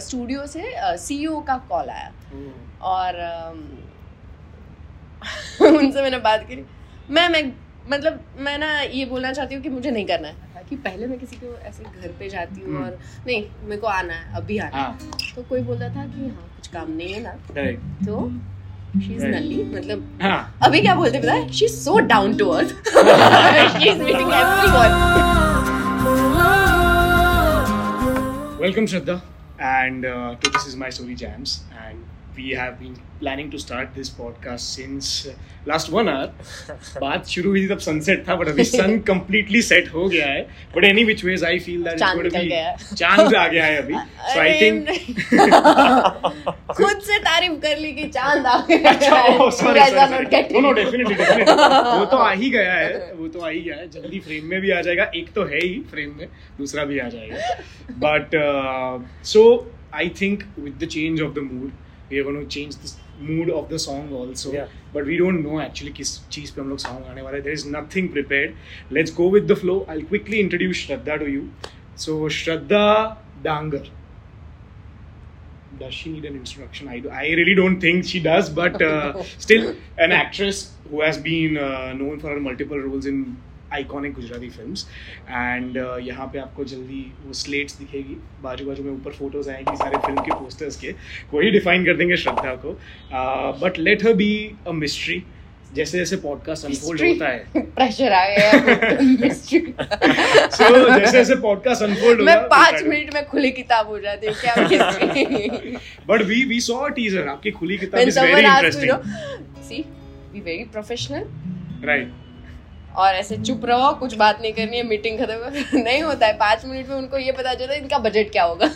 Studio से CEO का call आया और उनसे मैंने बात करी। मैं मतलब मैं ना ये बोलना चाहती हूँ कि मुझे नहीं करना है, कि पहले मैं किसी को ऐसे घर पे जाती हूँ और नहीं मेरे को आना है, अभी आना है। तो कोई बोलता था कि हाँ कुछ काम नहीं है ना, तो शी इज नल्ली, मतलब अभी क्या बोलते पता है, she is so down to earth, she is meeting everyone. Welcome Shraddha and to this is my story jams and we have been planning to start this podcast since last 1 hour. बात शुरू हुई थी तब sunset था, but अभी sun completely set हो गया है. But any which ways I feel that it's going to be चांद आ गया है अभी. So I think खुद से तारीफ कर ली कि चांद आ गया है. Sorry. No, definitely. वो तो आ ही गया है, जल्दी फ्रेम में भी आ जाएगा. एक तो है ही फ्रेम में, दूसरा भी आ जाएगा. But so I think with the change of the mood, we are going to change the mood of the song also, yeah. But we don't know actually किस चीज़ पे हम लोग song आने वाला है. There is nothing prepared. Let's go with the flow. I'll quickly introduce Shraddha to you. So Shraddha Dangar. Does she need an introduction? I really don't think she does, but still an actress who has been known for her multiple roles in iconic Gujarati films. And यहाँ पे आपको जल्दी वो slates दिखेगी, बाजू बाजू में ऊपर फोटोज आएंगी सारे फिल्म के पोस्टर्स के, वही डिफाइन कर देंगे श्रद्धा को. But let her be a mystery. जैसे जैसे पॉडकास्ट अनफोल्ड होता है, प्रेशर आ गया मिस्ट्री. सो जैसे जैसे पॉडकास्ट अनफोल्ड होगा, मैं 5 मिनट में खुली किताब हो जाती हूँ क्या mystery. But we saw a teaser. आपकी खुली किताब is very interesting. See we very professional, right? और ऐसे चुप रहो, कुछ बात नहीं करनी है, मीटिंग खत्म. नहीं होता है 5 मिनट में. उनको ये पता चला इनका बजट क्या होगा.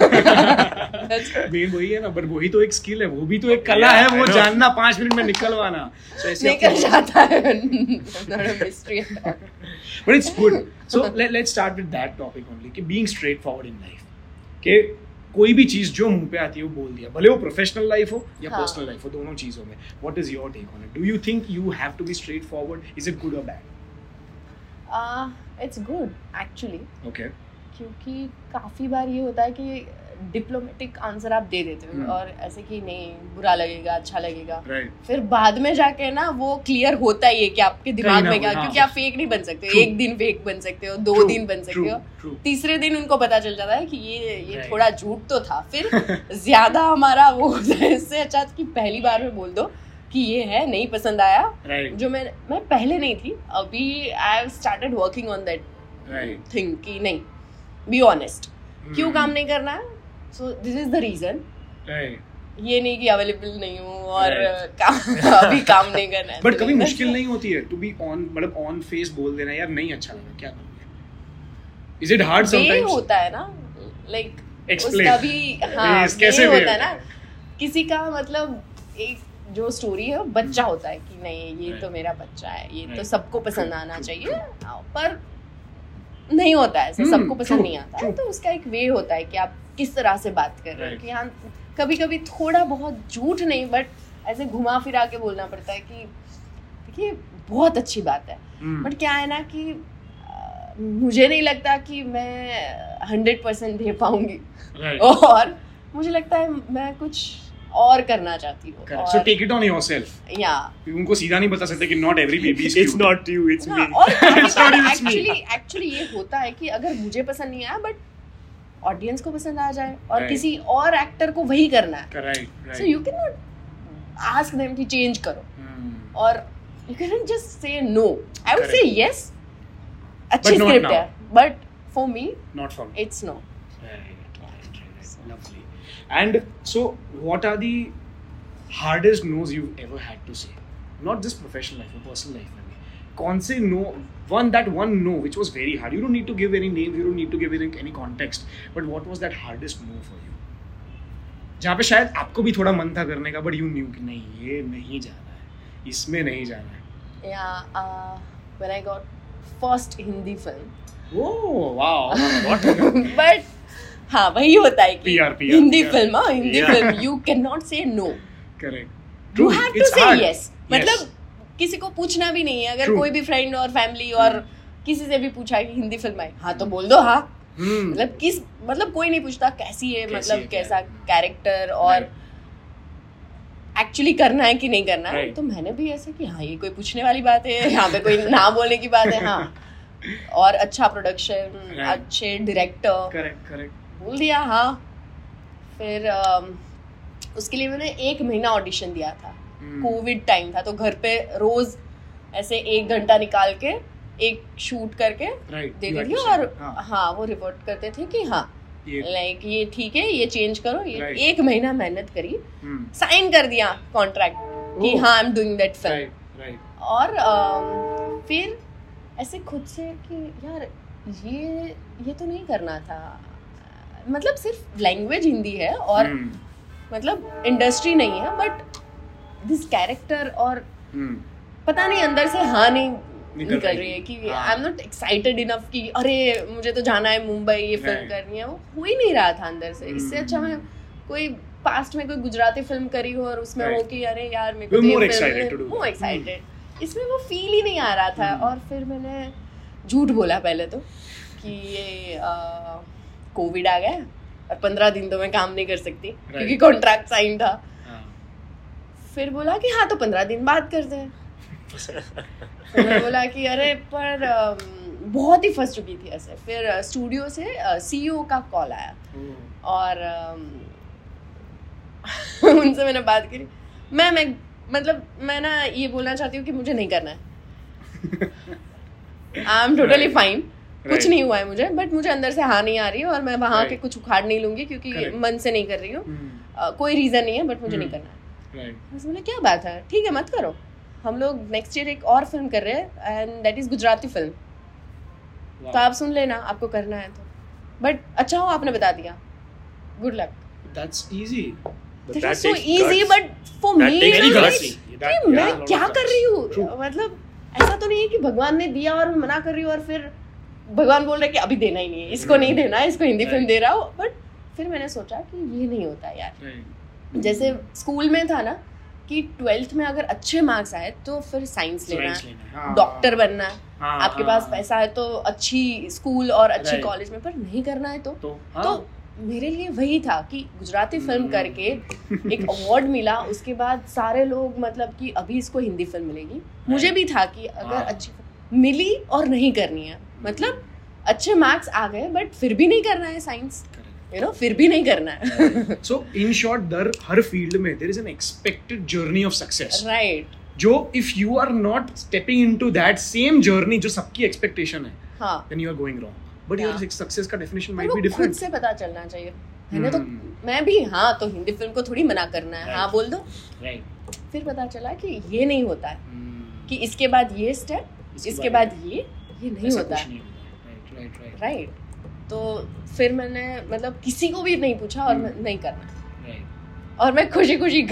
वही है ना, बट वही तो एक स्किल है, वो भी तो एक कला है, वो जानना 5 मिनट में निकलवाना. So ऐसे निकल जाता है. But it's good. So let's start with that topic only, कि being straightforward in life. कि कोई भी चीज जो मुंह पे आती है वो बोल दिया, भले वो प्रोफेशनल लाइफ हो या पर्सनल लाइफ हो, दोनों चीजों में. What is your take on it? Do you think you have to be straightforward? Is it good और bad? It's good actually. Okay. क्योंकि काफ़ी बार ये होता है कि डिप्लोमेटिक आंसर आप दे देते हो और ऐसे कि नहीं बुरा लगेगा, अच्छा लगेगा, right. फिर बाद में जाके ना वो क्लियर होता ही है कि आपके दिमाग में क्या, क्योंकि आप फेक नहीं बन सकते. True. एक दिन फेक बन सकते हो, दो दिन बन सकते हो, तीसरे दिन उनको पता चल जाता है कि ये right. थोड़ा झूठ तो था. फिर ज्यादा हमारा वो होता है, इससे अच्छा कि पहली बार में बोल दो कि ये है, नहीं पसंद आया, right. जो मैं पहले नहीं थी, अभी I have started working on that thing कि नहीं, बी ऑनेस्ट, क्यों काम नहीं करना है. So this is the reason. ये नहीं कि अवेलेबल नहीं हूँ और अभी काम नहीं करना है. बट कभी मुश्किल नहीं होती है टू बी ऑन, मतलब ऑन फेस बोल देना, यार नहीं अच्छा लगा, क्या करूँगा? Is it hard sometimes? होता है ना, लाइक उसका भी हाँ कैसे होता है ना, किसी का मतलब एक जो स्टोरी है बच्चा होता है कि नहीं ये right. तो मेरा बच्चा है, ये right. तो सबको पसंद आना true. चाहिए पर नहीं होता है, सबको पसंद नहीं आता है. तो उसका एक वे होता है कि आप किस तरह से बात कर रहे हो, right. कि हाँ कभी कभी थोड़ा बहुत झूठ नहीं बट ऐसे घुमा फिरा के बोलना पड़ता है कि देखिए बहुत अच्छी बात है, बट क्या है ना कि मुझे नहीं लगता कि मैं 100% दे पाऊंगी, right. और मुझे लगता है मैं कुछ और करना चाहती हूँ. So take it on yourself. Yeah. उनको सीधा नहीं बता सकते कि not every baby is cute. It's not you, it's me. और actually ये होता है कि अगर मुझे पसंद नहीं आया but audience को पसंद आ जाए और right. किसी और एक्टर को वही करना है. Correct. So you cannot ask them कि change करो. और you cannot just say no. I would say yes. अच्छी script है. But for me, not for me. It's no. Right. Lovely. And so what are the hardest no's you've ever had to say? Not just professional life or personal life. Kaun se no, one no which was very hard. You don't need to give any name, you don't need to give any context. But what was that hardest no for you? जहाँ पे शायद आपको भी थोड़ा मन था करने का but you knew कि नहीं ये नहीं जाना है, इसमें नहीं जाना है. Yeah, when I got first Hindi film. Oh wow! What? But हाँ वही होता है कि Hindi film, you can not say no. Correct. You have to say yes. मतलब किसी को पूछना भी नहीं है. अगर कोई भी फ्रेंड और फैमिली और किसी से भी पूछा कि हिंदी फिल्म आई, हाँ तो बोल दो हाँ. मतलब किस मतलब कोई नहीं पूछता कैसी है, मतलब कैसा कैरेक्टर और एक्चुअली करना है कि नहीं करना है. तो मैंने भी ऐसे कि हाँ ये कोई पूछने वाली बात है, यहाँ पे कोई ना बोलने की बात है. हाँ, और अच्छा प्रोडक्शन, अच्छे डायरेक्टर, करेक्ट करेक्ट बोल दिया. हाँ, फिर उसके लिए मैंने 1 महीना ऑडिशन दिया था. कोविड टाइम था तो घर पे रोज ऐसे 1 घंटा निकाल के एक शूट करके दे देती हूँ और हाँ वो रिपोर्ट करते थे कि हाँ लाइक ये ठीक है, ये चेंज करो. ये 1 महीना मेहनत करी, साइन कर दिया कॉन्ट्रैक्ट कि हाँ I am doing that film. और फिर ऐसे खुद से कि यार ये तो नहीं करना था, मतलब सिर्फ लैंग्वेज हिंदी है और मतलब इंडस्ट्री नहीं है, बट दिस कैरेक्टर और पता नहीं अंदर से हाँ नहीं निकल रही है कि I am not excited enough कि अरे मुझे तो जाना है मुंबई, ये फिल्म करनी है. वो हो ही नहीं रहा था अंदर से. इससे अच्छा मैं कोई पास्ट में कोई गुजराती फिल्म करी हो और उसमें हो कि अरे यार मेरे को मोर एक्साइटेड, इसमें वो फील ही नहीं आ रहा था. और फिर मैंने झूठ बोला पहले तो कि ये कोविड आ गया और 15 दिन तो मैं काम नहीं कर सकती क्योंकि कॉन्ट्रैक्ट साइन था. फिर बोला कि हाँ तो 15 दिन बाद करते हैं. मैं बोला कि अरे पर बहुत ही फंस चुकी थी ऐसे. फिर स्टूडियो से सीईओ का कॉल आया और उनसे मैंने बात करी. मैं मतलब मैं ना ये बोलना चाहती हूँ कि मुझे नहीं करना है, आई एम टोटली फाइन, कुछ नहीं हुआ है मुझे, बट मुझे अंदर से हाँ नहीं आ रही है और मैं वहाँ के कुछ उखाड़ नहीं लूंगी क्योंकि मन से नहीं कर रही हूँ, कोई रीज़न नहीं है, बट मुझे नहीं करना है. बोले क्या बात है, ठीक है मत करो, हम लोग नेक्स्ट ईयर एक और फिल्म कर रहे हैं and that is Gujarati film, तो आप सुन लेना आपको करना है तो, बट अच्छा हो आपने बता दिया, good luck. That's easy, that's so easy but for me मैं क्या कर रही हूँ, मतलब ऐसा तो नहीं है कि भगवान ने दिया और मैं मना कर रही हूँ और फिर भगवान बोल रहा है कि अभी देना ही नहीं है, इसको नहीं देना, इसको हिंदी फिल्म दे रहा हूँ. बट फिर मैंने सोचा कि ये नहीं होता यार. जैसे स्कूल में था ना कि 12th में अगर अच्छे मार्क्स आए तो फिर साइंस लेना, डॉक्टर बनना, आपके पास पैसा है तो अच्छी स्कूल और अच्छी कॉलेज में, पर नहीं करना है तो मेरे लिए वही था कि गुजराती फिल्म करके एक अवार्ड मिला, उसके बाद सारे लोग मतलब कि अभी इसको हिंदी फिल्म मिलेगी. मुझे भी था कि अगर अच्छी मिली और नहीं करनी है, मतलब अच्छे मार्क्स आ गए बट फिर भी नहीं करना है साइंस, you know, फिर भी नहीं करना है. So in short, दर हर फील्ड में there is an expected journey of success. Right. जो if you are not stepping into that same journey जो सबकी expectation है, हाँ. Then you are going wrong. But yeah. Your success का definition might be different. खुद से पता चलना चाहिए. मैंने तो मैं भी हाँ तो हिंदी फिल्म को थोड़ी मना करना है, हाँ बोल दो. Right. फिर पता चला कि ये नहीं होता है, कि इसके बाद ये स्टेप, इसके बाद ये नहीं होता है. Right. तो फिर मैंने मतलब किसी को भी नहीं पूछा और नहीं करना. Right. और मैं खुशी खुशी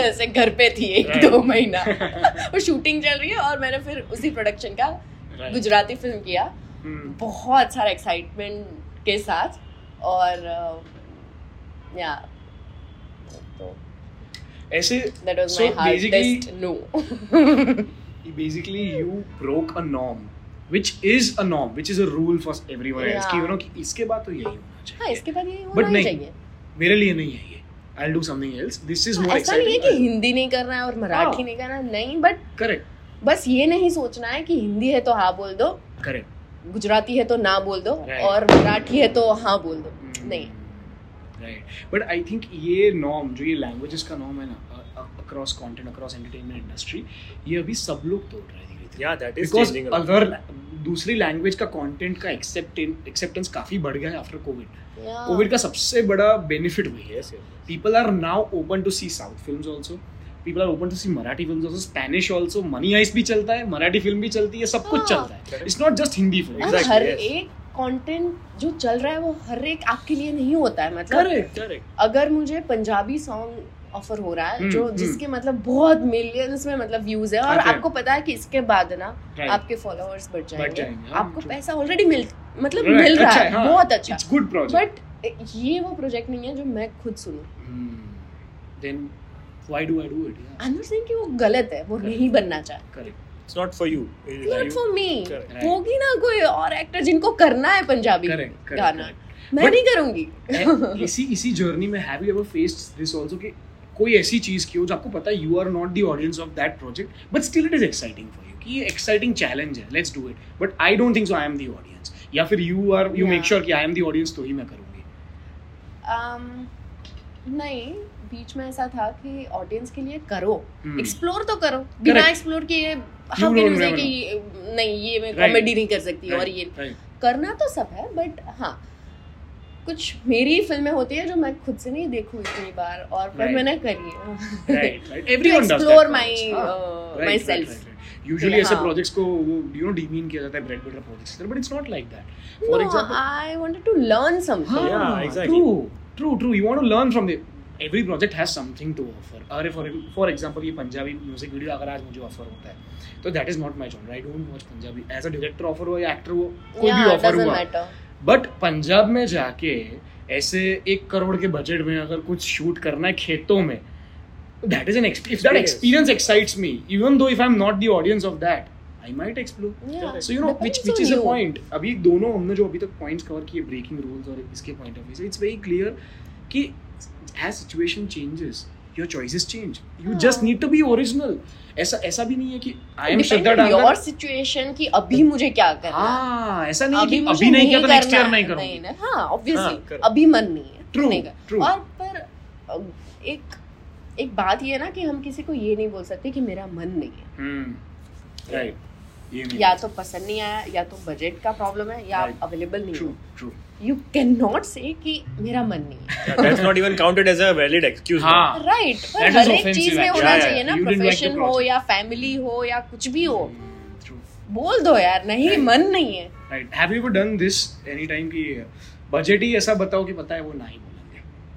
ऐसे घर पे थी एक right. 2 महीना और शूटिंग चल रही है और मैंने फिर उसी प्रोडक्शन का right. गुजराती फिल्म किया बहुत सारा एक्साइटमेंट के साथ. और या तो ऐसे that was my hardest no. Basically you broke a norm which is a norm, which is a rule for everyone yeah. else. You know, कि इसके बाद तो यही होना चाहिए. हाँ, इसके बाद यही होना चाहिए. मेरे लिए नहीं है ये. I'll do something else. This is more exciting. ऐसा नहीं है कि हिंदी नहीं करना है और मराठी नहीं करना, नहीं, but correct. बस ये नहीं सोचना है कि हिंदी है तो हाँ बोल दो, correct. गुजराती है तो ना बोल दो right. और मराठी है तो हाँ बोल दो, नहीं. Right. But I think ये norm, जो ये languages का norm है ना, across content, across entertainment industry, ये अभी सब लोग तोड़ रहे हैं. Yeah, that is Because changing a lot. अगर दूसरी लैंग्वेज का कंटेंट का एक्सेप्टेंस काफी बढ़ गया है आफ्टर कोविड. कोविड का सबसे बड़ा बेनिफिट वही है. People are now open to see south films also, people are open to see Marathi films also, Spanish also, money heist भी चलता है, मराठी फिल्म भी चलती है, सब कुछ चलता है. It's not just Hindi film. हर एक कंटेंट जो चल रहा है वो हर एक आपके लिए नहीं होता है. मतलब अगर मुझे पंजाबी सॉन्ग ऑफर हो रहा है जो जिसके मतलब बहुत मिलियंस में मतलब व्यूज है और आपको पता है कि इसके बाद ना आपके फॉलोअर्स बढ़ जाएंगे, आपको पैसा ऑलरेडी मिल रहा है, बहुत अच्छा, इट्स गुड प्रोजेक्ट. बट ये वो प्रोजेक्ट नहीं है जो मैं खुद सुनूं. Then why do I do it? I am not saying कि वो गलत है, वो नहीं बनना चाहिए, it's not for you, not for me. होगी ना कोई और एक्टर जिनको करना है पंजाबी गाना, मैं नहीं करूंगी। इसी जर्नी में have you ever faced this also कि कोई ऐसी चीज की हो जो आपको पता है you are not the audience of that project but still it is exciting for you कि ये एक्साइटिंग चैलेंज है, let's do it, but I don't think so I am the audience, या फिर यू मेक श्योर कि I am the audience तो ही मैं करूंगी। नहीं, बीच में ऐसा था कि ऑडियंस के लिए करो, एक्सप्लोर तो करो, बिना एक्सप्लोर किए हाउ कैन यू से कि नहीं ये मैं कॉमेडी नहीं कर सकती और ये करना तो सब है, बट हाँ कुछ मेरी फिल्में होती है जो मैं खुद से नहीं देखूँ इतनी बार और पर मैंने करी है, एक्सप्लोर माई सेल्फ। Usually ऐसे projects को you know demean किया जाता है, bread butter projects, but it's not like that. For example, I wanted to learn something. Yeah, exactly. True. You want to learn from the every project has something to offer. अरे for example ये Punjabi music video अगर आज मुझे offer होता है तो that is not my genre. I don't watch Punjabi. As a director offer हुआ या एक्टर हुआ कोई भी ऑफर हुआ, बट पंजाब में जाके ऐसे 1 करोड़ के बजट में अगर कुछ शूट करना है खेतों में, that is an experience. If that experience excites me, even though if I'm not the audience of that, I might explore. Yeah. So you know, which is the point. अभी दोनों हमने जो अभी तक points cover किए breaking rules और इसके point of view से, it's very clear कि as situation changes, your choices change. You just need to be original. ऐसा भी नहीं है कि I am Shraddha Dangar. Your situation कि अभी मुझे क्या करना? हाँ, ऐसा नहीं कि अभी नहीं किया तो next year नहीं करूँगा. हाँ, obviously अभी मन नहीं है. True. और पर एक बात ये है ना कि हम किसी को ये नहीं बोल सकते कि मेरा मन नहीं है, right. या तो पसंद नहीं आया, या तो बजट का प्रॉब्लम है, या आप अवेलेबल नहीं हो। You cannot say कि मेरा मन नहीं है। That's not even counted as a valid excuse. हाँ, right. पर हर एक चीज में होना चाहिए ना, प्रोफेशन हो या फैमिली हो या कुछ भी हो, बोल दो यार नहीं मन नहीं है। Right. Have you ever done this any time कि बजट ही ऐसा बताओ कि पता है वो नहीं।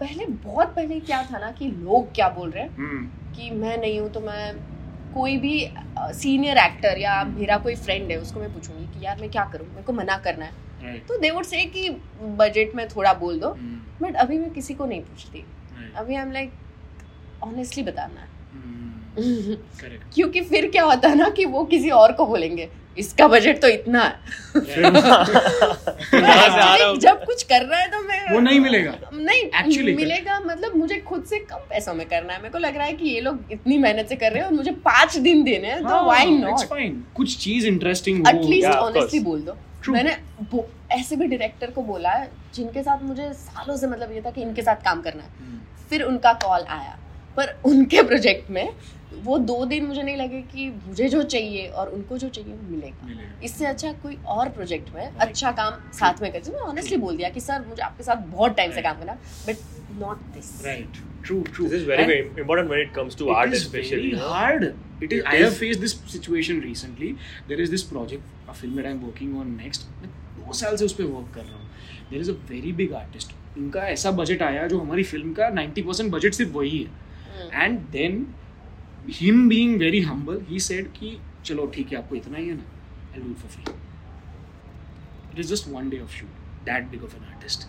पहले बहुत पहले क्या था ना कि लोग क्या बोल रहे हैं कि मैं नहीं हूँ तो मैं कोई भी सीनियर एक्टर या मेरा कोई फ्रेंड है उसको मैं पूछूंगी कि यार मैं क्या करूँ, मेरे को मना करना है, तो दे वुड से कि बजट में थोड़ा बोल दो, बट अभी मैं किसी को नहीं पूछती। अभी आई एम लाइक ऑनेस्टली बताना है, क्योंकि फिर क्या होता है ना कि वो किसी और को बोलेंगे इसका बजट तो इतना है। जब कुछ करना है तो मैं वो नहीं मिलेगा, नहीं actually मिलेगा, मतलब मुझे खुद से कम पैसों में करना है, मेरे को लग रहा है कि ये लोग इतनी मेहनत से कर रहे हैं और मुझे 5 दिन देने हैं, तो व्हाई नॉट, कुछ चीज इंटरेस्टिंग हो, एटलीस्ट ऑनेस्टली बोल दो। मैंने ऐसे भी डायरेक्टर को बोला है जिनके साथ मुझे सालों से मतलब ये था कि इनके साथ काम करना है, फिर उनका कॉल आया पर उनके प्रोजेक्ट में वो 2 दिन मुझे नहीं लगे कि मुझे जो चाहिए और उनको जो चाहिए मिलेगा। इससे अच्छा कोई और प्रोजेक्ट में अच्छा काम साथ में करते। मैं ऑनेस्टली बोल दिया कि सर मुझे आपके साथ बहुत टाइम से काम करना, but not this. Right, true. This is very important when it comes to art specially. Hard it is. I have faced this situation recently. There is this project, a film that I am working on next, 2 साल से उस पर work कर रहा हूँ। There is a very big artist, उनका ऐसा budget आया जो हमारी फिल्म का 90% बजट सिर्फ वही है, and then him being very humble he said कि चलो ठीक है आपको इतना ही है ना, I'll do it for free. It is just 1 day of shoot, that big of an artist.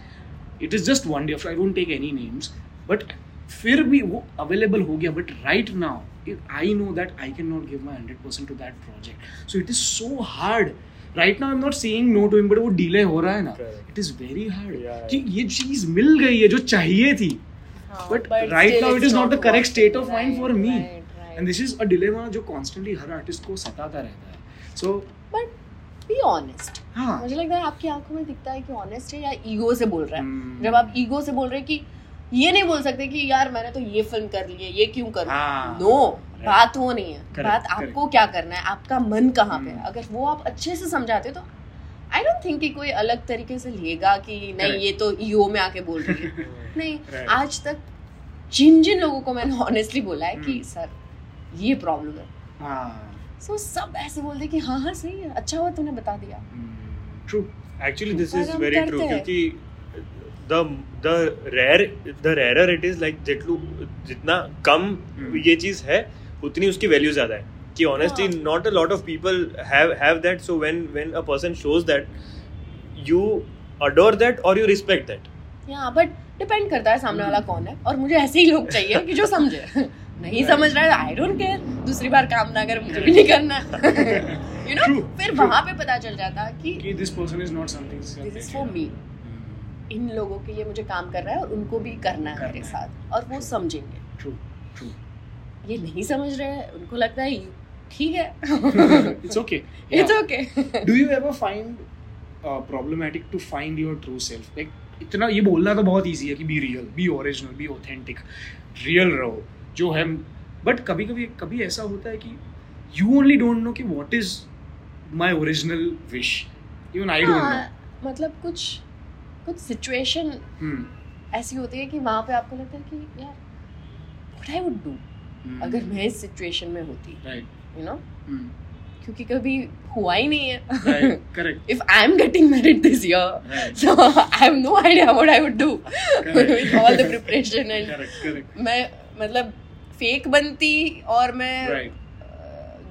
It is just 1 day of shoot. I don't take any names, but फिर भी वो available हो गया, but right now I know that I cannot give my 100% to that project, so it is so hard. Right now I'm not saying no to him, but वो delay हो रहा है ना, it is very hard कि ये चीज मिल गई है जो चाहिए थी, but right now it is not the correct state of mind for me. And this is a dilemma जो constantly हर artist को सताता रहता है। So, but be honest. हाँ. मुझे लगता है आपकी आंखों में दिखता है कि honest है या ego से बोल रहा है। जब आप ego से बोल रहे हैं कि ये नहीं बोल सकते कि यार मैंने तो ये फिल्म कर ली है, ये क्यों करूँ? No, बात वो नहीं है। बात आपको क्या करना है, आपका मन कहाँ पे है। अगर वो आप अच्छे से समझाते हो तो I don't think कि कोई अलग तरीके से लेगा कि नहीं ये तो ego में आके बोल रही है। नहीं, आज तक जिन लोगों को मैंने honestly बोला है कि सर ये प्रॉब्लम है, सो सब ऐसे बोलते कि हाँ सही है, अच्छा हुआ तूने बता दिया। True, actually this is very true, क्योंकि the rare it is like जितना कम ये चीज है उतनी उसकी वैल्यू ज्यादा है कि honestly not a lot of people have that, so when a person shows that you adore that और यू रिस्पेक्ट दैट। या बट डिपेंड करता है सामने वाला कौन है, और मुझे ऐसे ही लोग चाहिए कि जो समझे। नहीं समझ रहा है, आई डोंट केयर, दूसरी बार काम ना कर, मुझे भी नहीं करना, यू नो. फिर वहाँ पे पता चल जाता कि this person is not something, this is for me. इन लोगों के लिए मुझे काम करना है और उनको भी करना है मेरे साथ, और वो समझेंगे. True. True. ये नहीं समझ रहे हैं, उनको लगता है ठीक है, it's okay, it's okay. Do you ever find problematic to find your true self? Like इतना ये बोलना तो बहुत ईजी है कि be real, be original, be authentic, real रहो जो है, बट कभी कभी कभी ऐसा होता है कि यू ओनली डोंट नो कि what is my original wish, even I don't know. मतलब कुछ कुछ सिचुएशन ऐसी होती है कि वहाँ पे आपको लगता है कि यार व्हाट आई वुड डू अगर मैं इस सिचुएशन में होती, यू नो, क्योंकि कभी हुआ ही नहीं है. Correct. If I am getting married this year, so I have no idea what I would do with all the preparation and मैं मतलब फेक बनती और मैं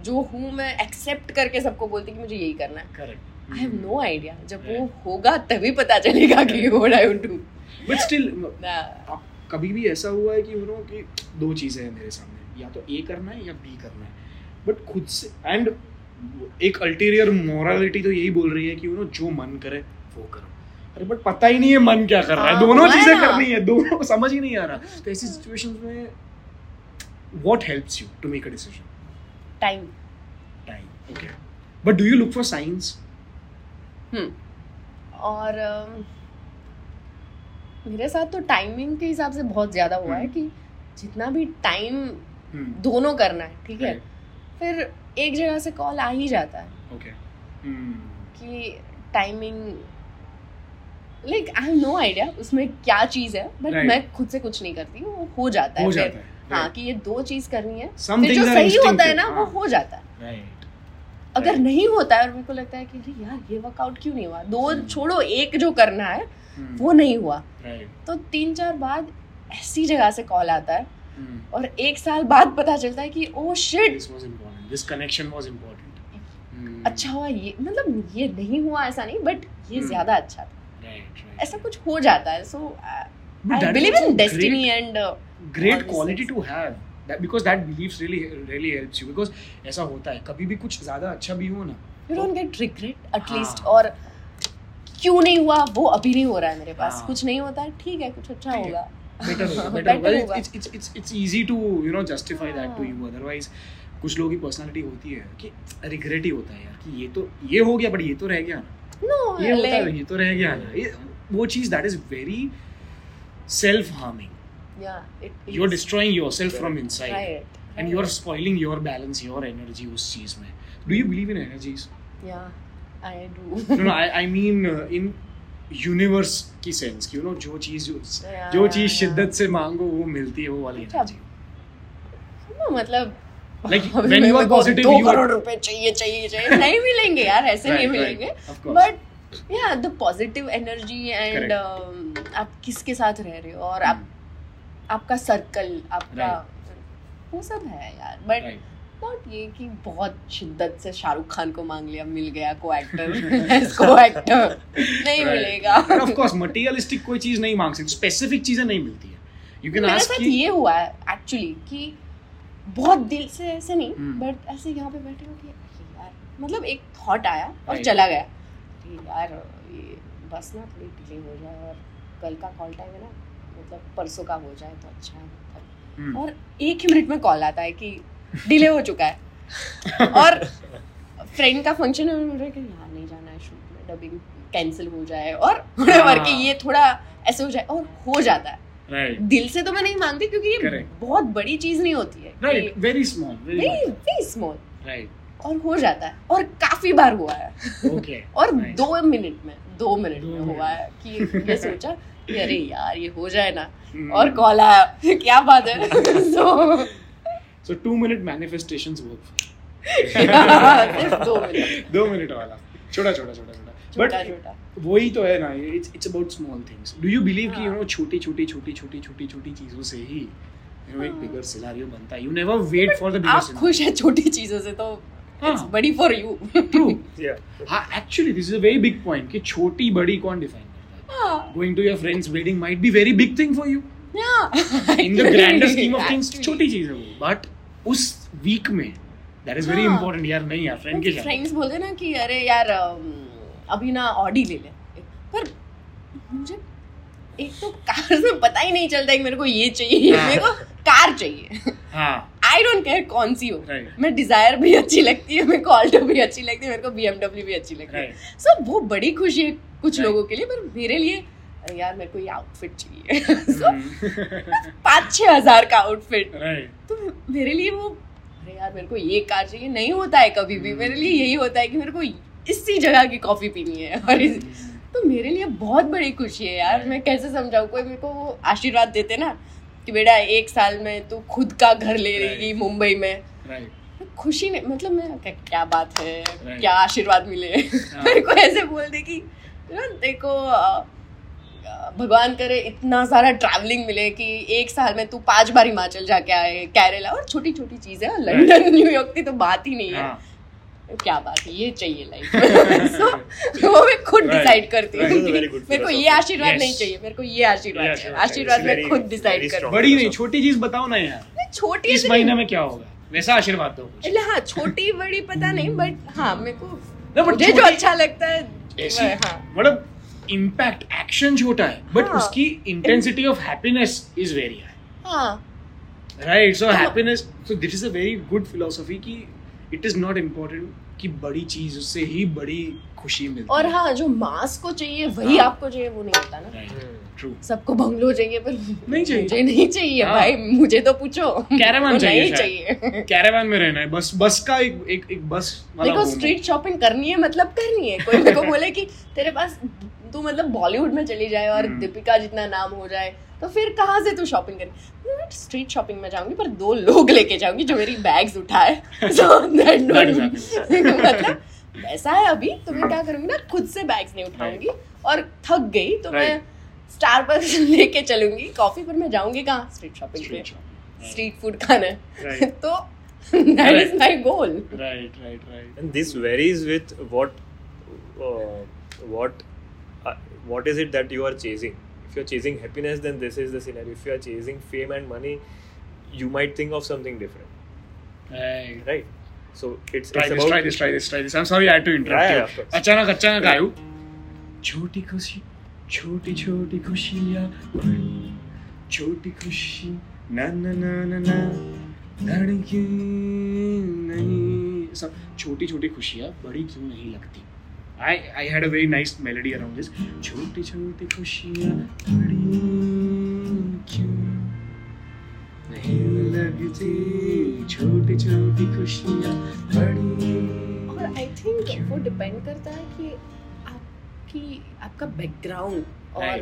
जो हूँ मैं एक्सेप्ट करके सबको बोलती कि मुझे यही करना है. Correct. I have no idea, जब वो होगा तभी पता चलेगा कि what I would do. But still कभी भी ऐसा हुआ है कि यू नो कि दो चीज़ें हैं मेरे सामने, या तो ए करना है या बी करना है, बट खुद से एंड एक अल्टीरियर मोरालिटी तो यही बोल रही है कि यू नो जो मन करे वो करो. अरे बट पता ही नहीं है मन क्या कर रहा है, दोनों चीज़ें करनी है, दोनों समझ ही नहीं आ रहा. तो ऐसी सिचुएशंस में what helps you to make a decision? Time. Time. Okay. But do you look for science? और मेरे साथ तो टाइमिंग के हिसाब से बहुत ज़्यादा हुआ है कि जितना भी टाइम दोनों करना है, ठीक है, फिर एक जगह से कॉल आ ही जाता है. ओके. कि timing like I have no idea उसमें क्या चीज़ है, बट मैं खुद से कुछ नहीं करती, वो हो जाता है फिर. हाँ, कि ये दो चीज़ करनी है, फिर जो सही होता है ना वो हो जाता है. अगर नहीं होता है और मेरे को लगता है कि यार ये वर्कआउट क्यों नहीं हुआ, दो छोड़ो, एक जो करना है वो नहीं हुआ, तो 3-4 बाद ऐसी जगह से कॉल आता है और 1 साल बाद पता चलता है कि oh shit, this connection was important, अच्छा हुआ ये, मतलब ये नहीं हुआ ऐसा नहीं, बट ये ज्यादा अच्छा था, ऐसा कुछ हो जाता है. So I believe in destiny and great quality to have that, because that believes really really helps you, because ऐसा होता है कभी भी कुछ ज्यादा अच्छा भी हो ना, you don't get regret at least. और क्यों नहीं हुआ वो अभी नहीं हो रहा है मेरे पास, कुछ नहीं होता है, ठीक है, कुछ अच्छा होगा, बेटर होगा. It's easy to you know justify that to you, otherwise कुछ लोगों की पर्सनालिटी होती है कि रिग्रेट ही होता है यार कि ये तो ये हो गया बट ये तो रह गया ना, ये होता है ये तो रह गया ना, वो चीज that is very self harming. You are destroying yourself from inside and you are spoiling your balance, your energy उस चीज में. Do you believe in energies? I do. No, I mean in universe की sense कि you know जो चीज शिद्दत से मांगो वो मिलती है, वो वाली एनर्जी. No, मतलब like when you are positive, 2 crore रुपए चाहिए नहीं मिलेंगे यार, ऐसे नहीं मिलेंगे, but yeah the positive energy and आप किसके साथ रह रहे हो और आपका सर्कल, आपका वो सब है यार, but नॉट ये कि बहुत शिद्दत से शाहरुख खान को मांग लिया, मिल गया को एक्टर नहीं मिलेगा. ऑफ कोर्स मटेरियलिस्टिक कोई चीज नहीं मांग सकती, स्पेसिफिक चीजें नहीं मिलती है. यू कैन आस्क कि ये हुआ है एक्चुअली कि बहुत दिल से ऐसे नहीं, बट ऐसे यहाँ पे बैठे हो कि यार मतलब एक थॉट आया और चला गया, यार ये बस ना थोड़ी डिले हो जाए और कल का कॉल टाइम है ना, मतलब परसों का हो जाए तो अच्छा है, और 1 ही मिनट में कॉल आता है कि डिले हो चुका है और फ्रेंड का फंक्शन है, मुझे कि यहाँ नहीं जाना है शूट में, डबिंग कैंसिल हो जाए और कि ये थोड़ा ऐसे हो जाए और हो जाता है. दिल से तो मैं नहीं मांगती क्योंकि ये बहुत बड़ी चीज नहीं होती है, very small और हो जाता है और काफी बार हुआ है. okay. और 2 मिनट में हुआ है कि ये सोचा कि अरे यार ये हो जाए ना और कॉल आया, क्या बात है. So 2 minute manifestations work. 2 minute वाला छोटा. But वही तो है ना, it's about small things. Do you believe कि you know छोटी चीजों से ही you know एक bigger scenario बनता है. You never wait for the bigger scenario. आप खुश है छोटी चीजों से तो it's बड़ी for you. True. Yeah. हाँ, actually this is a very big point कि छोटी बड़ी कौन define करता है. Going to your friend's wedding might be very big thing for you. Yeah. In the grander scheme of things छोटी चीज है वो, बट उस वीक में दैट इज वेरी इंपॉर्टेंट यार। नहीं यार फ्रेंड के साथ फ्रेंड्स बोलते ना कि अरे यार अभी ना ऑडी ले ले, पर मुझे एक तो कार से पता ही नहीं चलता कि मेरे को ये चाहिए, मेरे को कार चाहिए। आई डोंट केयर कौन सी हो, मैं डिजायर भी अच्छी लगती है, मेरे को ऑल्टो भी अच्छी लगती है, मेरे को बीएमडब्ल्यू भी अच्छी लगती है। सो वो बड़ी खुशी है कुछ लोगों के लिए, पर मेरे लिए यार मेरे को ये आउटफिट चाहिए। सो 5-6 हज़ार का आउटफिट, तो मेरे लिए वो अरे यार मेरे को ये कार चाहिए नहीं होता है कभी भी। मेरे लिए यही होता है कि मेरे को इसी जगह की कॉफी पीनी है, और तो मेरे लिए बहुत बड़ी खुशी है यार। मैं कैसे समझाऊं, कोई मेरे को आशीर्वाद देते ना कि बेटा 1 साल में तू खुद का घर ले लेगी मुंबई में, खुशी नहीं मतलब मैं क्या बात है, क्या आशीर्वाद मिले मेरे को। ऐसे बोल दे कि देखो भगवान करे इतना सारा ट्रैवलिंग मिले कि 1 साल में तू 5 बार हिमाचल जाके आए, केरला, और छोटी छोटी चीज़ें, और लंदन न्यूयॉर्क की तो बात ही नहीं है, क्या बात है, ये चाहिए लाइफ। सो वो मैं खुद डिसाइड करती हूँ, मेरे को ये आशीर्वाद नहीं चाहिए, मेरे को ये आशीर्वाद चाहिए, आशीर्वाद मैं खुद डिसाइड करती हूँ। बड़ी नहीं छोटी चीज बताओ ना यार, छोटी इस महीने में क्या होगा वैसा आशीर्वाद दो। हाँ छोटी बड़ी पता नहीं, बट हाँ मेरे को जो अच्छा लगता है मतलब इम्पैक्ट एक्शन छोटा है बट उसकी intensity of happiness is very high, right. So happiness, so this is a very good philosophy कि इट इज नॉट इम्पोर्टेंट कि बड़ी चीज उससे ही बड़ी खुशी मिलती है। और हाँ जो मास को चाहिए वही आपको चाहिए वो नहीं होता ना। ट्रू, सबको बंगलो चाहिए पर नहीं चाहिए, मुझे नहीं चाहिए भाई, मुझे तो पूछो कैरावान चाहिए, कैरावान में रहना है बस, बस का एक बस। देखो स्ट्रीट शॉपिंग करनी है मतलब करनी है, कोई मेरे को बोले कि तेरे पास तू मतलब बॉलीवुड में चली जाए और दीपिका जितना नाम हो जाए तो फिर कहाँ से तू शॉपिंग करे। मैं स्ट्रीट शॉपिंग में जाऊंगी पर 2 लोग लेके जाऊंगी जो मेरी बैग्स उठाए, सो दैट मतलब ऐसा है अभी तो मैं क्या करूंगी ना, खुद से बैग्स नहीं उठाऊंगी और थक गई तो मैं स्टार पर लेके चलूंगी कॉफी, पर मैं जाऊंगी कहाँ, स्ट्रीट शॉपिंग पे, स्ट्रीट फूड खाना है। तो that is my goal, right right right. And this varies with what is it that you are chasing. If you are chasing happiness, then this is the scenario. If you are chasing fame and money, you might think of something different, right? So it's about this. I'm sorry I had to interrupt you. अचानक आयु छोटी खुशियाँ छोटी खुशी ना ना ना ना ना धड़के नहीं, सब छोटी छोटी खुशियाँ बड़ी क्यों नहीं लगती। I had a very nice melody around this. छोटी छोटी खुशियाँ बड़ी क्यों नहीं लगती, छोटी छोटी खुशियाँ बड़ी। और I think वो depend करता है कि आपका बैकग्राउंड और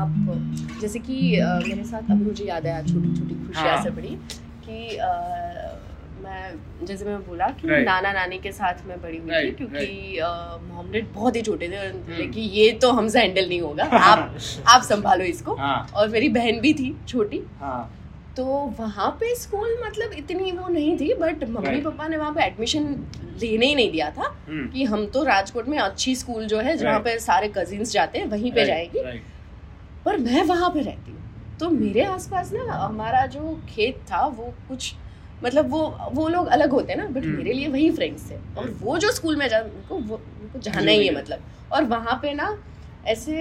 आप जैसे कि मेरे साथ अभी मुझे याद आया छोटी छोटी खुशियाँ से बड़ी कि मैं जैसे मैं बोला कि नाना नानी के साथ मैं बड़ी हुई थी क्योंकि मॉम डैड बहुत ही छोटे थे कि ये तो हमसे हैंडल नहीं होगा, आप संभालो इसको। और मेरी बहन भी थी छोटी, तो वहाँ पे स्कूल मतलब इतनी वो नहीं थी, बट मम्मी पापा ने वहाँ पे एडमिशन लेने ही नहीं दिया था कि हम तो राजकोट में अच्छी स्कूल जो है जहाँ पे सारे कजिन्स जाते हैं वहीं पे जाएगी, पर मैं वहाँ पे रहती हूँ। तो मेरे आसपास ना हमारा जो खेत था वो कुछ मतलब वो लोग अलग होते हैं ना, बट मेरे लिए वही फ्रेंड्स थे। और वो जो स्कूल में उनको जाना ही है मतलब, और वहाँ पे ना ऐसे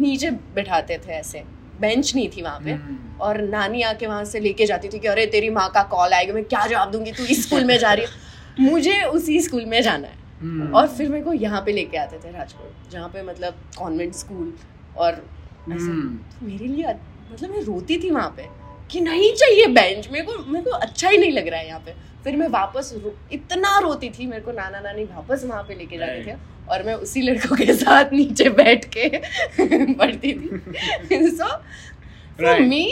नीचे बैठाते थे, ऐसे बेंच नहीं थी वहाँ पे, और नानी आके वहाँ से लेके जाती थी कि अरे तेरी माँ का कॉल आएगा, मैं क्या जवाब दूंगी, तू इस स्कूल में जा रही है, मुझे उसी स्कूल में जाना है। और फिर मेरे को यहाँ पे लेके आते थे राजकोट, जहाँ पे मतलब कॉन्वेंट स्कूल, और मेरे लिए मतलब मैं रोती थी वहाँ पे कि नहीं चाहिए बेंच, मेरे को अच्छा ही नहीं लग रहा है यहाँ पे। फिर मैं वापस इतना रोती थी, मेरे को नाना नानी वापस वहाँ पे लेके जाते थे और मैं उसी लड़कों के साथ नीचे बैठ के पढ़ती थी। So for me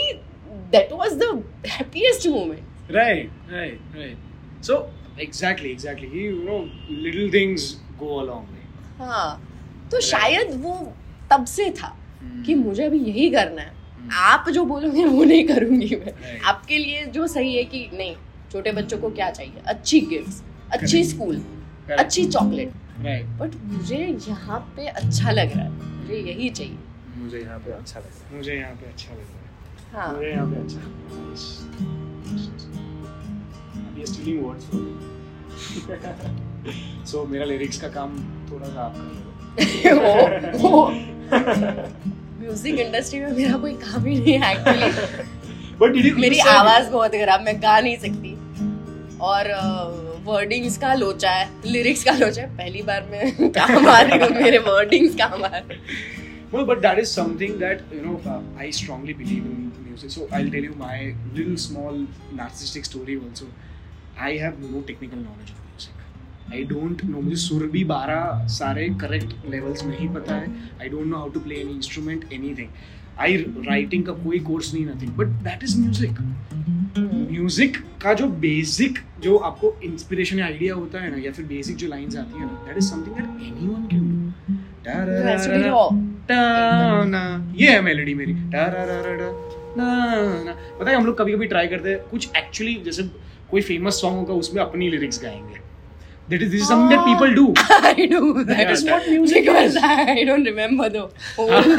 that was the happiest moment, right right right. So exactly you know little things go a long way. हाँ तो शायद वो तब से था कि मुझे अभी यही करना है, आप जो बोलोगे वो नहीं करूंगी मैं। आपके लिए जो सही है कि नहीं, छोटे बच्चों को क्या चाहिए, अच्छी गिफ्ट्स, अच्छी स्कूल, अच्छी चॉकलेट, बट मुझे यहाँ पे अच्छा लग रहा है, मुझे यही चाहिए, मुझे यहाँ पे अच्छा लग रहा है। हाँ। मेरे यहाँ पे अच्छा। So, मेरा लिरिक्स का काम थोड़ा सा आपका म्यूजिक इंडस्ट्री में मेरा कोई काम ही नहीं है एक्चुअली। मेरी आवाज बहुत खराब, मैं गा नहीं सकती और वर्डिंग्स का लोचा है, लिरिक्स का लोचा है। पहली बार मैं काम आ रही हूँ, मेरे वर्डिंग्स काम आ रहे हैं। Well, but that is something that, you know, I strongly believe in music. So I'll tell you my little small narcissistic story also. I have no technical knowledge of music. I don't know, मुझे सुर भी 12 सारे correct levels में ही पता है। I don't know how to play any instrument, anything. I writing का कोई course नहीं, nothing. But that is music. Music का जो basic जो आपको inspiration या idea होता है ना, या फिर basic जो lines आती है ना, that is something that anyone can do. ये है मेलोडी मेरी। पता है हम लोग कभी कभी ट्राई करते हैं कुछ एक्चुअली, जैसे कोई फेमस सॉन्ग होगा उसमें अपनी लिरिक्स गाएंगे। That is something that people do. I do. That is what music is. I don't remember the whole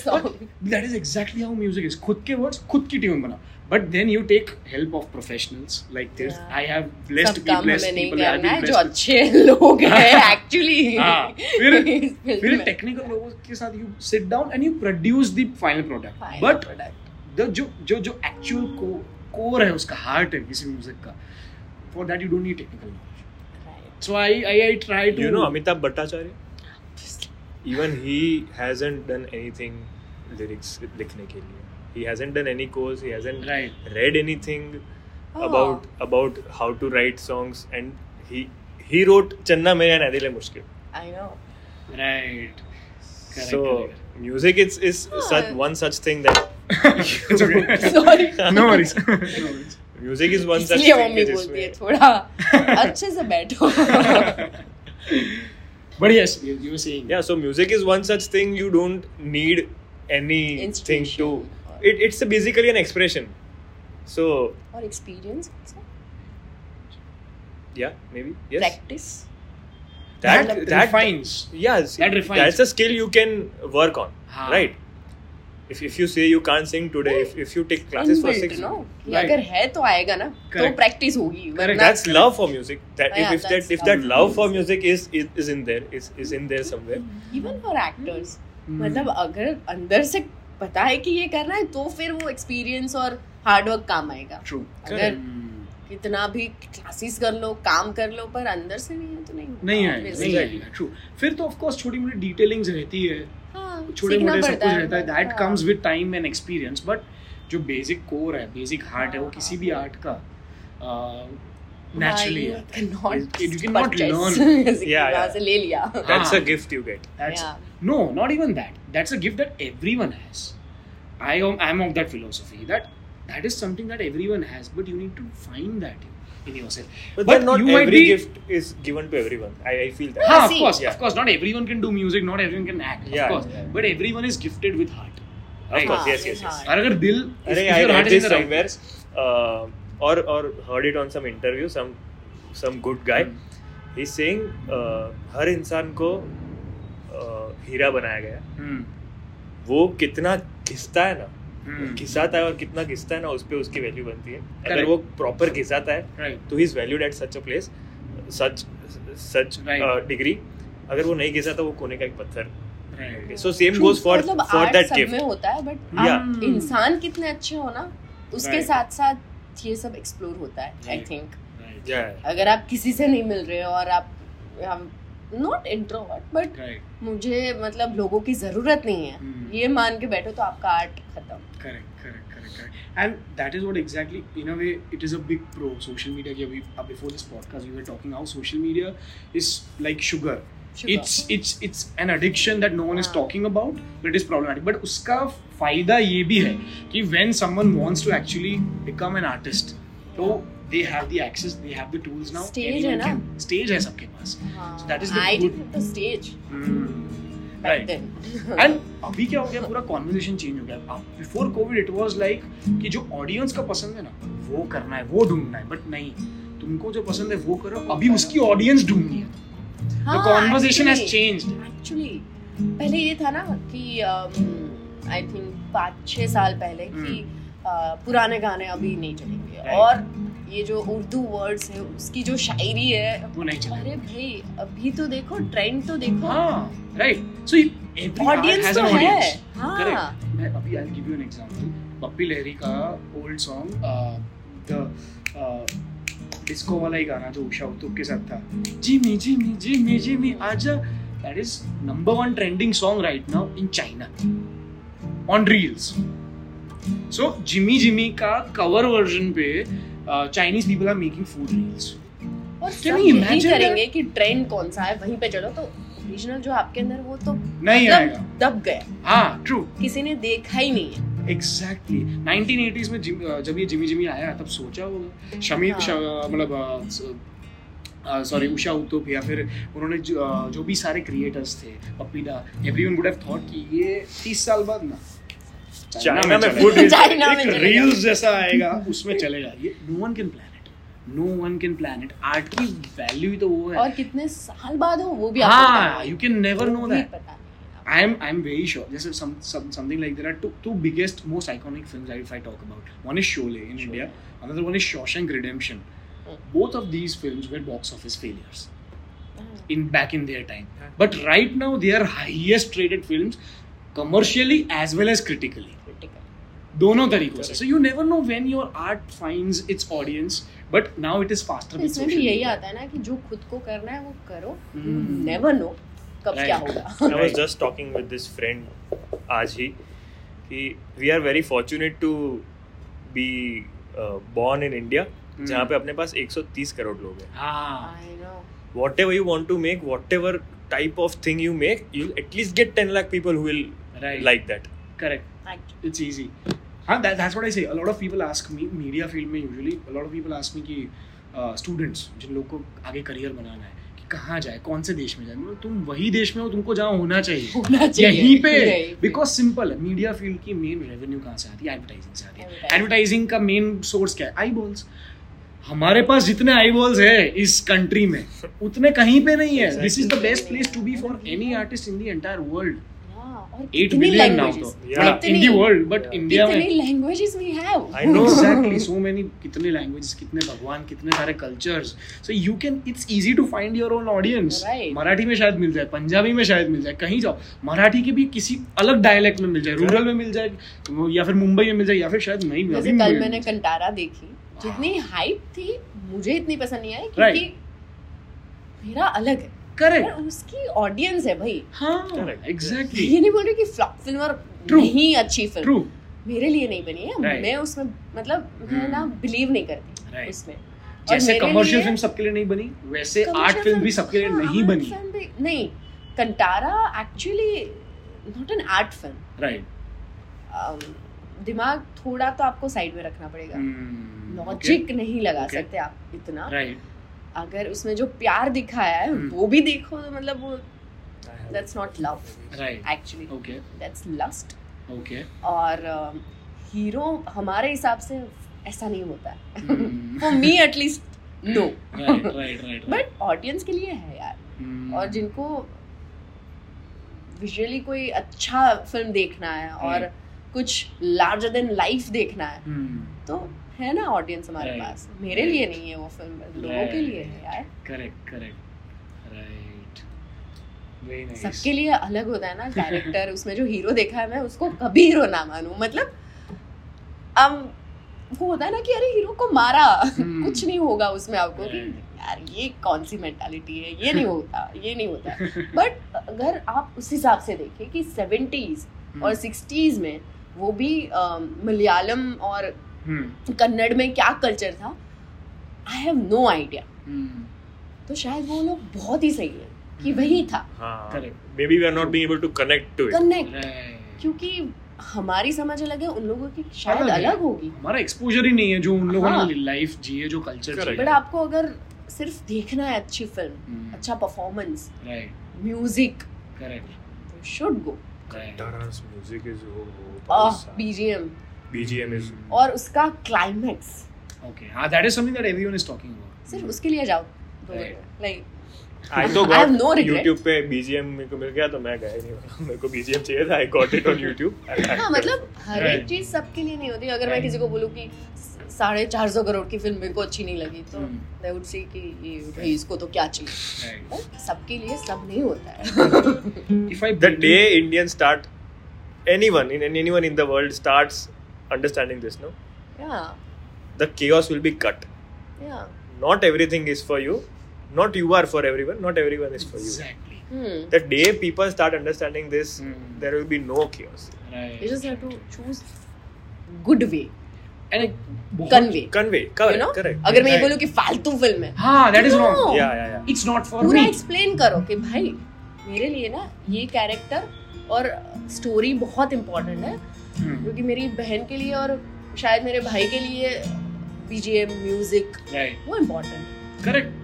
song. That is exactly how music is. खुद के words, खुद की tune बना. But then you take help of professionals. Like this, yeah. I have blessed to be blessed people. I have been blessed. जो अच्छे लोग हैं actually. हाँ. फिर technical लोगों के साथ you sit down and you produce the final product. But the जो actual core है उसका heart है किसी music का. For that you don't need technical knowledge. So I try to... You know Amitabh Bhattacharya? Even he hasn't done anything lyrics लिखने के लिए. He hasn't done any course. He hasn't read anything about how to write songs. And he wrote Channa Mereya and Ae Dil Hai Mushkil. I know. Right. Correct. So music is such thing that... It's okay. Sorry. No worries. No worries. Music is one such thing. थोड़ा अच्छे से बैठो। But yes, you were saying. Yeah, so music is one such thing. You don't need anything to. It's basically an expression. So. Or experience also. Yeah, maybe. Yes. Practice. That refines. Yes. That refines. That's a skill you can work on. Haan. Right. If you say you can't sing today, if you take classes for 6 months, अगर है तो आएगा ना, तो practice होगी. That's love for music. That if that love for music is in there somewhere. Even for actors, मतलब अगर अंदर से पता है कि ये करना है तो फिर वो experience और hard work काम आएगा. True. अगर कितना भी क्लासेस कर लो, काम कर लो, पर अंदर से नहीं है तो नहीं आएगा. True. फिर तो of course छोटी मोटी डिटेलिंग्स रहती है. छोटे मोटे सब कुछ रहता है. That comes with time and experience. But जो बेसिक कोर है, बेसिक हार्ट है, वो किसी भी आर्ट का naturally you cannot learn. Yeah. ले लिया. That's a gift you get. No, not even that. That's a gift that everyone has. I'm of that philosophy that is something that everyone has, but you need to find that in yourself. But not every gift is given to everyone. I feel that. Haan, of course, not everyone can do music, not everyone can act, of course. Yeah. But everyone is gifted with heart. Right? Of course, yes. And if I read this somewhere, or heard it on some interview, some good guy, he's saying, हर इंसान को हीरा बनाया गया है. वो कितना घिसता है ना, घिसाता है और कितना घिसता है ना, उस पे उसकी वैल्यू बनती है. अगर वो प्रॉपर घिसाता है तो ही is valued at such a place, such degree. अगर वो नहीं घिसाता, वो कोने का एक पत्थर. So same goes for that gift में होता है. बट इंसान कितने अच्छे हो ना, उसके साथ साथ ये सब एक्सप्लोर होता है. आई थिंक अगर आप किसी से नहीं मिल रहे हो और आप नॉट इंट्रोवर्ट, बट मुझे मतलब लोगों की जरूरत नहीं है, ये मान के बैठो तो आपका आर्ट खत्म. Correct. And that is what exactly in a way it is a big pro social media. कि अभी before this podcast we were talking how social media is like sugar. It's an addiction that no one is talking about, but it is problematic. But उसका फायदा ये भी है कि when someone wants to actually become an artist, तो they have the access, they have the tools now. Stage है ना, stage है सबके पास. So that is the I did the stage. Right. Then. And अभी क्या हो गया, पूरा conversation change हो गया. Before COVID it was like कि जो audience का पसंद है ना, वो करना है, वो ढूंढना है. But नहीं, तुमको जो पसंद है वो करो. अभी उसकी audience ढूंढनी है. The conversation has changed. Actually, पहले ये था ना कि आई थिंक 5-6 साल पहले कि पुराने गाने अभी नहीं चलेंगे और ये जो उर्दू वर्ड्स है उसकी जो शायरी है वो नहीं चलेगी। अरे भाई अभी तो देखो ट्रेंड तो देखो। हाँ राइट, सो ऑडियंस तो है। करेक्ट। मैं अभी I will give you an example, Bappi Lahiri का ओल्ड सॉन्ग डिस्को वाला ही गाना जो उषा उत्तुप के साथ था, जिमी जिमी जिमी जिमी आजा, that is #1 trending song right now in China on reels. So Jimmy Jimmy का कवर वर्जन पे Chinese people are making food reels. और सब यही करेंगे कि ट्रेंड कौन सा है वहीं पे चलो, तो ओरिजिनल जो आपके अंदर वो तो नहीं आएगा, दब गया। हाँ ट्रू, किसी ने देखा ही नहीं है। एग्जैक्टली 1980s में जब ये जिमी जिमी आया तब सोचा होगा शमीर मतलब सॉरी उषा उत्तुप या फिर उन्होंने जो भी सारे क्रिएटर्स थे पपीता, एवरीवन वुड हैव थॉट कि ये 30 साल बाद ना चाइना में फूड रील्स जैसा आएगा उसमें चलेगा। ये no one can plan it. Art की वैल्यू ही तो वो है और कितने साल बाद हो वो भी आपको पता है, you can never know that. I am very sure जैसे something like there are two biggest most iconic films I talk about, one is Sholay in India, another one is Shawshank Redemption. Both of these films were box office failures in back in their time, but right now they are highest rated films commercially as well as critically. दोनों तरीकों से। So you never know when your art finds its audience, but now it is faster with social media. यही आता है ना कि जो खुद को करना है वो करो, never know कब क्या होगा। I was just talking with this friend आज ही कि we are very fortunate to be born in India, जहाँ पे अपने पास 130 करोड़ लोग हैं। हाँ, I know. Whatever you want to make, whatever type of thing you make, you'll at least get 10 lakh people who will like that. Correct. It's easy. That's what I say. A lot of people ask me, media field में usually, a lot of people ask me कि students, जिन लोगों को आगे career बनाना है, कि कहाँ जाए, कौन से देश में जाए। मतलब तुम वही देश में हो, तुमको जहाँ होना चाहिए। यहीं पे, because simple है, media field की main revenue कहाँ से आती है? Advertising से आती है। Advertising का main source क्या है? Eyeballs. हमारे पास जितने आईबॉल्स है इस कंट्री में उतने कहीं पे नहीं है। This is the best place to be for any artist in the entire world. 8 billion now तो in the world, but India में कितनी languages we have. I know exactly, so many, कितने लैंग्वेजेस, कितने भगवान, कितने सारे cultures. So you can, it's easy to find your own audience. Marathi में शायद मिल जाए, पंजाबी में शायद मिल जाए, कहीं जाओ मराठी के भी किसी अलग डायलेक्ट में मिल जाए, रूरल में मिल जाए या फिर मुंबई में मिल जाए या फिर शायद नहीं मिल जाए। कल मैंने कंटारा देखी, जितनी हाइप थी मुझे इतनी पसंद नहीं आई क्योंकि मेरा अलग है। करेक्ट, उसकी ऑडियंस है भाई। हाँ एग्जैक्टली, ये नहीं बोल रही कि फ्लॉप फिल्म और नहीं अच्छी फिल्म मेरे लिए नहीं बनी है, मैं उसमें मतलब मैं ना बिलीव नहीं करती उसमें। जैसे कमर्शियल फिल्म सबके लिए नहीं बनी वैसे आर्ट फिल्म भी सबके लिए नहीं बनी। नहीं, Kantara actually not an art film. Right, दिमाग थोड़ा तो आपको साइड में रखना पड़ेगा, लॉजिक नहीं लगा सकते आप इतना। अगर उसमें जो प्यार दिखाया है वो भी देखो, मतलब वो that's not love, actually, that's lust। और हीरो हमारे हिसाब से ऐसा नहीं होता है, for me at least no, but audience के लिए है यार। और जिनको विजुअली कोई अच्छा फिल्म देखना है और कुछ लार्जर देन लाइफ देखना है तो है ना ऑडियंस हमारे पास। मेरे लिए नहीं है वो फिल्म, लोगों के लिए है यार। Correct right, very nice. सबके लिए अलग होता है ना कैरेक्टर। उसमें जो हीरो देखा है मैं उसको कभी हीरो ना मानूं, मतलब वो होता है ना कि अरे हीरो को मारा कुछ नहीं होगा उसमें आपको कि यार ये कौन सी मेंटालिटी है, ये नहीं होता बट अगर आप उस हिसाब से देखें कि 70s और 60s में वो भी मलयालम और कन्नड़ में क्या कल्चर था आई हैव नो आइडिया, तो शायद वो लोग बहुत ही सही है कि वही था। Maybe we are not being able to connect to it, क्योंकि हमारी समझ अलग है, उन लोगों की शायद अलग होगी। हमारा एक्सपोजर ही नहीं है जो उन लोगों ने लाइफ जी है, जो कल्चर। बट आपको अगर सिर्फ देखना है अच्छी फिल्म, अच्छा performance, music, correct, should go. Music is BGM is और उसका climax. That is something that everyone is talking about. सिर्फ उसके लिए जाओ, like I have no regret. YouTube पे BGM मेरे को मिल गया तो मैं गया नहीं, मेरे को BGM चाहिए था, I got it on YouTube. हाँ मतलब हर एक चीज़ सबके लिए नहीं होती. अगर मैं किसी को बोलूँ कि 450 करोड़ की फिल्म मेरे को अच्छी नहीं लगी तो they would say कि भाई इसको तो क्या चाहिए. सबके लिए सब नहीं होता है. If I the day Indians start anyone in the world starts understanding this no, yeah, the chaos will be cut. Yeah, not everything is for you. Not you are for everyone, not everyone is for you. Exactly. The day people start understanding this, there will be no chaos. Right. You just have to choose good way. And a convey. Correct. You know? Correct. अगर मैं ये बोलूँ कि फालतू film है. हाँ, that is wrong. Yeah. It's not for me. पूरा explain करो कि भाई मेरे लिए ना ये character और story बहुत important है क्योंकि मेरी बहन के लिए और शायद मेरे भाई के लिए BGM music वो important. Correct.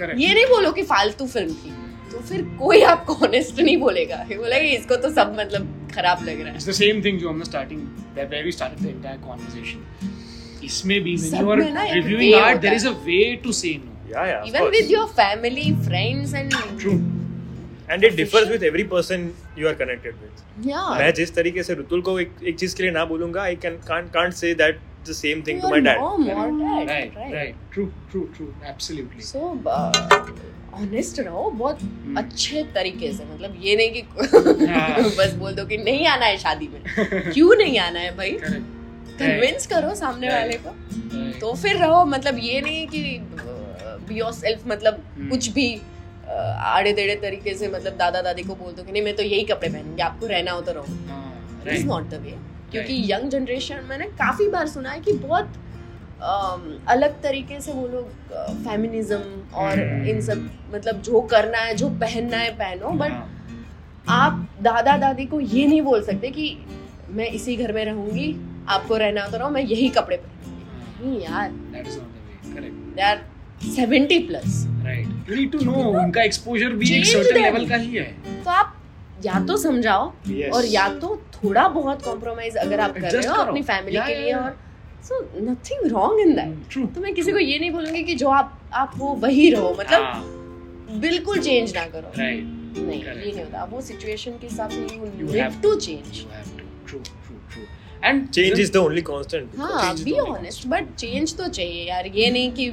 ये नहीं बोलो कि फालतू फिल्म थी तो फिर कोई आपको ऑनेस्ट नहीं बोलेगा. ये बोलेगा इसको तो सब मतलब खराब लग रहा है. इट्स द सेम थिंग जो हमने starting that way we started the entire conversation. इसमें भी when you are reviewing art there is a way to say no. Yeah yeah even with your family friends and true and it differs with every person you are connected with. या मैं जिस तरीके से रुतुल को एक चीज के लिए ना बोलूंगा I can can't say that the same thing to my dad. Oh, my dad. Right. True. Absolutely. So, honest रहो बहुत अच्छे तरीके से. मतलब ये नहीं कि बस बोल दो कि नहीं आना है शादी में. क्यों नहीं आना है भाई? Convince करो सामने वाले को. तो फिर रहो. मतलब ये नहीं कि be yourself. मतलब कुछ भी आड़े टेढ़े तरीके से मतलब दादा दादी को बोल दो कि नहीं मैं तो यही कपड़े पहनूंगी आपको रहना हो तो रहो. It's not the way. क्योंकि यंग जनरेशन मैंने काफ़ी बार सुना है कि बहुत अलग तरीके से वो लोग फेमिनिज्म और इन सब मतलब जो करना है जो पहनना है पहनो बट आप दादा दादी को ये नहीं बोल सकते कि मैं इसी घर में रहूँगी आपको रहना होता रहो मैं यही कपड़े पहनूंगी. यार 70+ right. You need to know उनका एक्सपोजर भी एक सर्टेन लेवल का ही है तो आप या तो समझाओ और या तो थोड़ा बहुत कॉम्प्रोमाइज अगर आप कर रहे हो अपनी फैमिली के लिए और so nothing wrong in that. तो मैं किसी को ये नहीं बोलूंगी कि जो आप हो वही रहो मतलब बिल्कुल चेंज ना करो. नहीं ये नहीं होता. वो सिचुएशन के हिसाब से you have to change. True and change is the only constant. हां बी ऑनेस्ट बट चेंज तो चाहिए यार. ये नहीं कि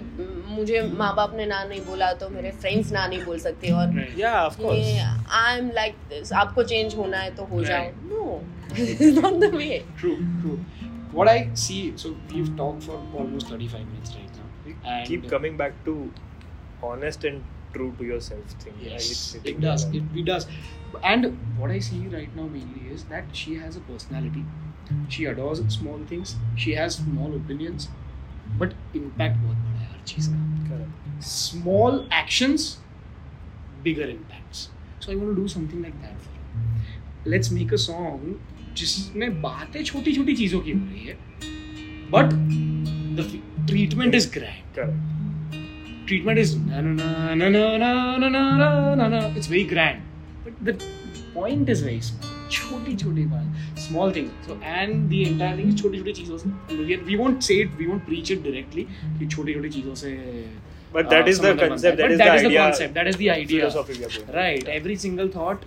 मुझे माँ बाप ने ना नहीं बोला तो मेरे फ्रेंड्स ना नहीं बोल सकते और आई एम लाइक दिस आपको चेंज होना है तो हो जाओ. No it's not the way. True what I see so we have talked for almost 35 minutes right now and keep coming back to honest and true to yourself thing. Yes, right? it does and what I see right now mainly is that she has a personality. She adores small things. She has small opinions but impact bahut bada hai har cheez ka. Small actions bigger impacts. So I want to do something like that for her. Let's make a song jisme baatein choti choti cheezon ki ho rahi hai but the treatment is grand. Correct. Treatment is na na na na na na na na na. It's very grand, but the point is very small. Small things. So and the entire thing is छोटी-छोटी चीजों से. We won't say it. We won't preach it directly. कि छोटी-छोटी चीजों से. But that is the concept. That is the concept. That is the idea. Right. Every single thought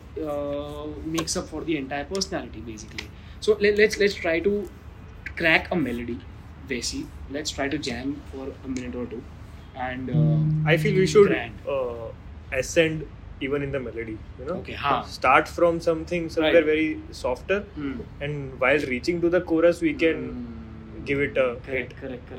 makes up for the entire personality, basically. So let's try to crack a melody, Desi. Let's try to jam for a minute or two. And I feel we should ascend even in the melody, you know. Okay, ha. Start from somewhere very softer, and while reaching to the chorus, we can give it a hit. Correct.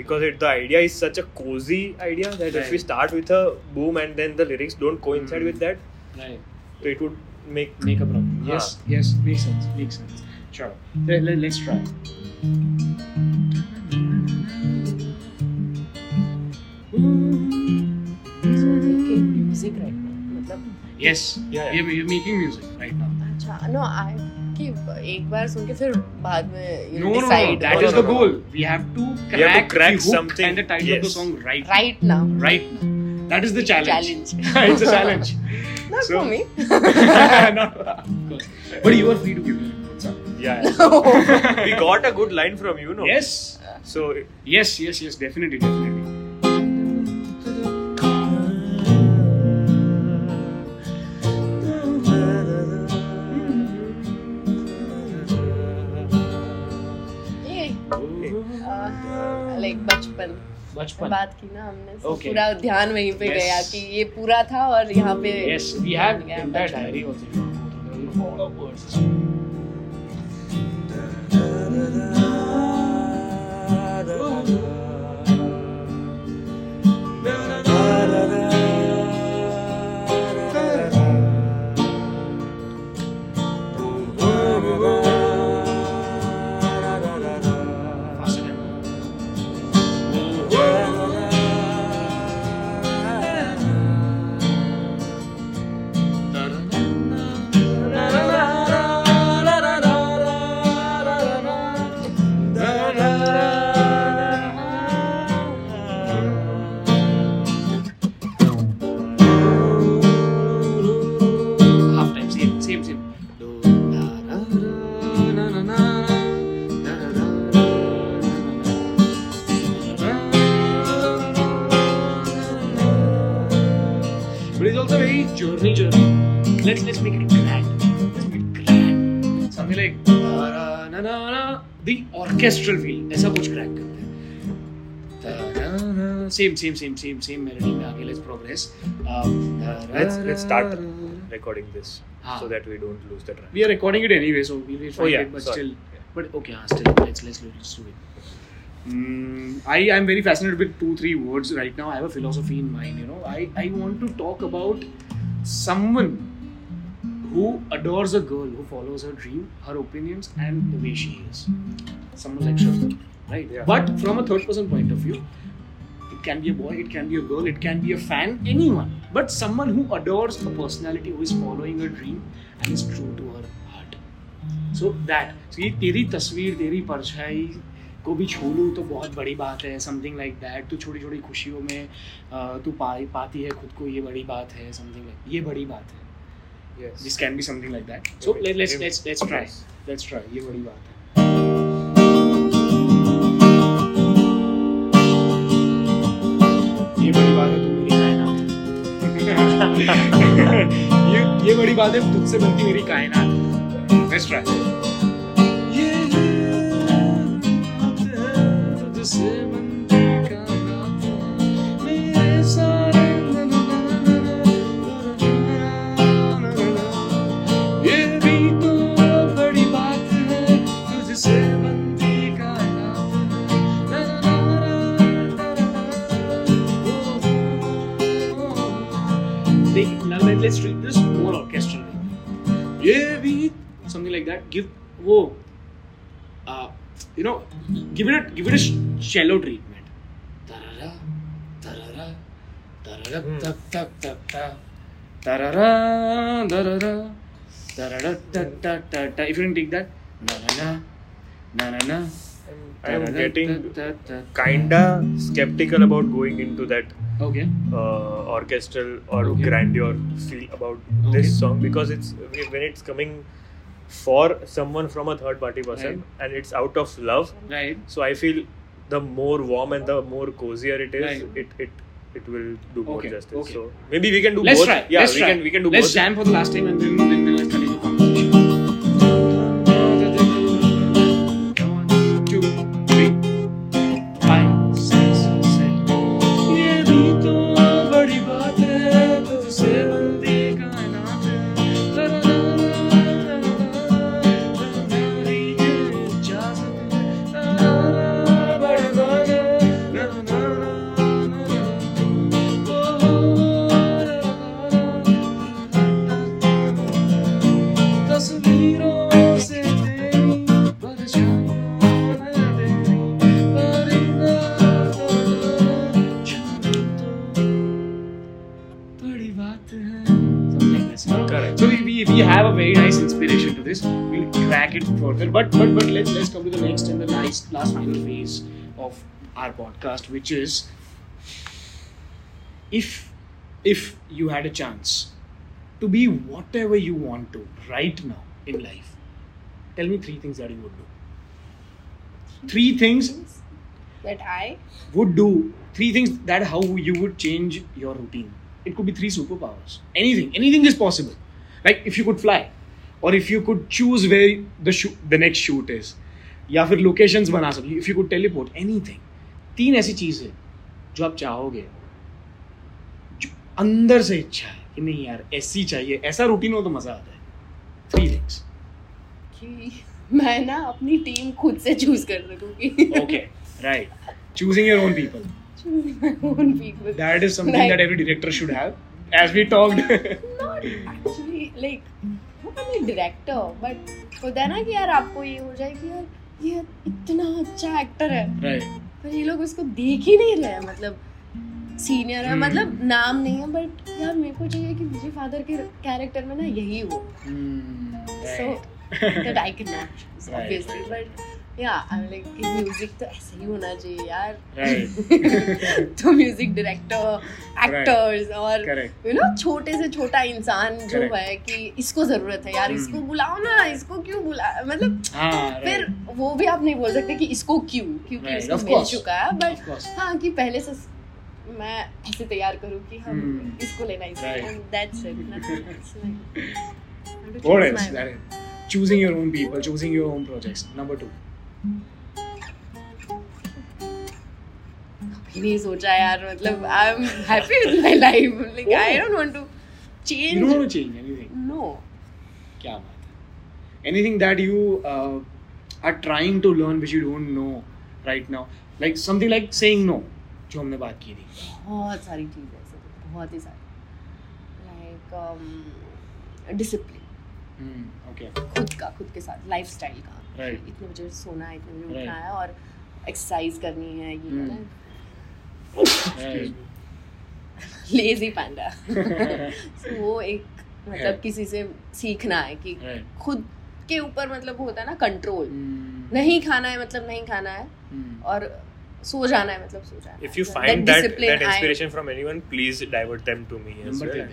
Because the idea is such a cozy idea that if we start with a boom and then the lyrics don't coincide with that, so it would make a problem. Yes, makes sense. Sure, let's try. Music right now. मतलब yes, you're making music right now. अच्छा, no, I कि एक बार सुन के फिर बाद में you decide. That is the goal. We have to crack the hook something and the title of the song right now. That is the challenge. It's a challenge. Not for me. But you are free to give it. Yeah. We got a good line from you, no? Yes. So yes, definitely. Like बचपन बात की ना हमने पूरा ध्यान वहीं पे गया कि ये पूरा था और यहाँ पे yes we have that diary also Let's make it grand. Something like the orchestral feel. ऐसा कुछ crack करते हैं. Same melody में आगे. Let's progress. Let's start recording this so that we don't lose the track. We are recording it anyway, so we'll be fine. But okay, still let's do it. I am very fascinated with 2-3 words right now. I have a philosophy in mind. You know, I want to talk about someone who adores a girl, who follows her dream, her opinions, and the way she is. Someone like Shraddha, right? Yeah. But from a third-person point of view, it can be a boy, it can be a girl, it can be a fan, anyone. But someone who adores a personality, who is following her dream and is true to her heart. So that, see, तेरी तस्वीर, तेरी परछाई को भी छू लूँ तो बहुत बड़ी बात है. Something like that. तो छोटी छोटी खुशियों में तू पाती है खुद को, ये बड़ी बात है. समथिंग लाइक ये बड़ी बात है. Yes. This can be something like that. So let's try. Let's try. ये बड़ी बात है. ये बड़ी बात है तू मेरी कायनात. ये बड़ी बात है तुझसे बनती मेरी कायनात. Let's try. तुझसे बनती कायनात मेरे सारे let's treat this more orchestral way. Yeah, we something like that. Give whoa, you know, give it a shallow treatment. Tarara, tarara, tarara, tak tak tak tak, tarara, tarara, tarara, tak tak tak tak. If you didn't take that, na na na na na. I am getting kinda skeptical about going into that orchestral or grandeur feel about this song, because it's when it's coming for someone from a third party person, right, and it's out of love. Right. So I feel the more warm and the more cozier it is, right, it will do more justice. Okay. So maybe we can do both. Try. Yeah, we can do both. Let's jam for the last time and then we'll let it come. But let's come to the next and the last final phase of our podcast, which is if you had a chance to be whatever you want to right now in life, tell me 3 things that you would do. 3 things that I would do. 3 things that how you would change your routine. It could be 3 superpowers. Anything is possible. Like if you could fly. Or if you could choose where the next shoot is, या फिर locations बना सकते, if you could teleport, anything, तीन ऐसी चीज़ें जो आप चाहोगे, जो अंदर से इच्छा है कि नहीं यार ऐसी चाहिए, ऐसा रूटीन हो तो मज़ा आता है। 3 things कि मैं ना अपनी टीम खुद से चूज कर सकूंगी। Okay right, choosing your own people, choosing my own people, that is something that every director should have, as we talked. Not actually like not only director but होता है ना कि यार आपको ये हो जाए कि यार ये इतना अच्छा एक्टर है, right, पर ये लोग उसको देख ही नहीं रहे, मतलब सीनियर है, मतलब नाम नहीं है, बट यार मेरे को चाहिए कि विजय फादर के कैरेक्टर में ना यही हो, so that I can match obviously, but yeah I'm like music तो ऐसे ही होना चाहिए यार, right. तो म्यूजिक डायरेक्टर, एक्टर्स और यू नो छोटे से छोटा इंसान जो है कि इसको जरूरत है यार, इसको बुलाओ ना, इसको क्यों बुला, मतलब फिर वो भी आप नहीं बोल सकते कि इसको क्यों, क्योंकि इसको मिल चुका है, बट हाँ कि पहले से मैं ऐसे तैयार करूँ कि हम इसको लेना ही चाहिए, that's it, nothing else. What else? Choosing your own people, choosing your own projects. Number 2. कभी नहीं सोचा यार, मतलब I'm happy with my life, like I don't want to change. You don't want to change anything. No. क्या बात है? Anything that you are trying to learn which you don't know right now, like something like saying no. जो हमने बात की थी, बहुत सारी चीज़ें ऐसे, बहुत ही सारी, लाइक डिसिप्लिन, ओके, खुद के साथ लाइफस्टाइल का, right, इतने बजे सोना है, इतने बजे उठना है, और एक्सरसाइज करनी है, ये ना लेजी पांडा, सो वो एक मतलब किसी से सीखना है कि खुद के ऊपर मतलब होता है ना कंट्रोल, नहीं खाना है मतलब नहीं खाना है, और सो जाना है मतलब सो जाना। If you find that inspiration from anyone, please divert them to me as well.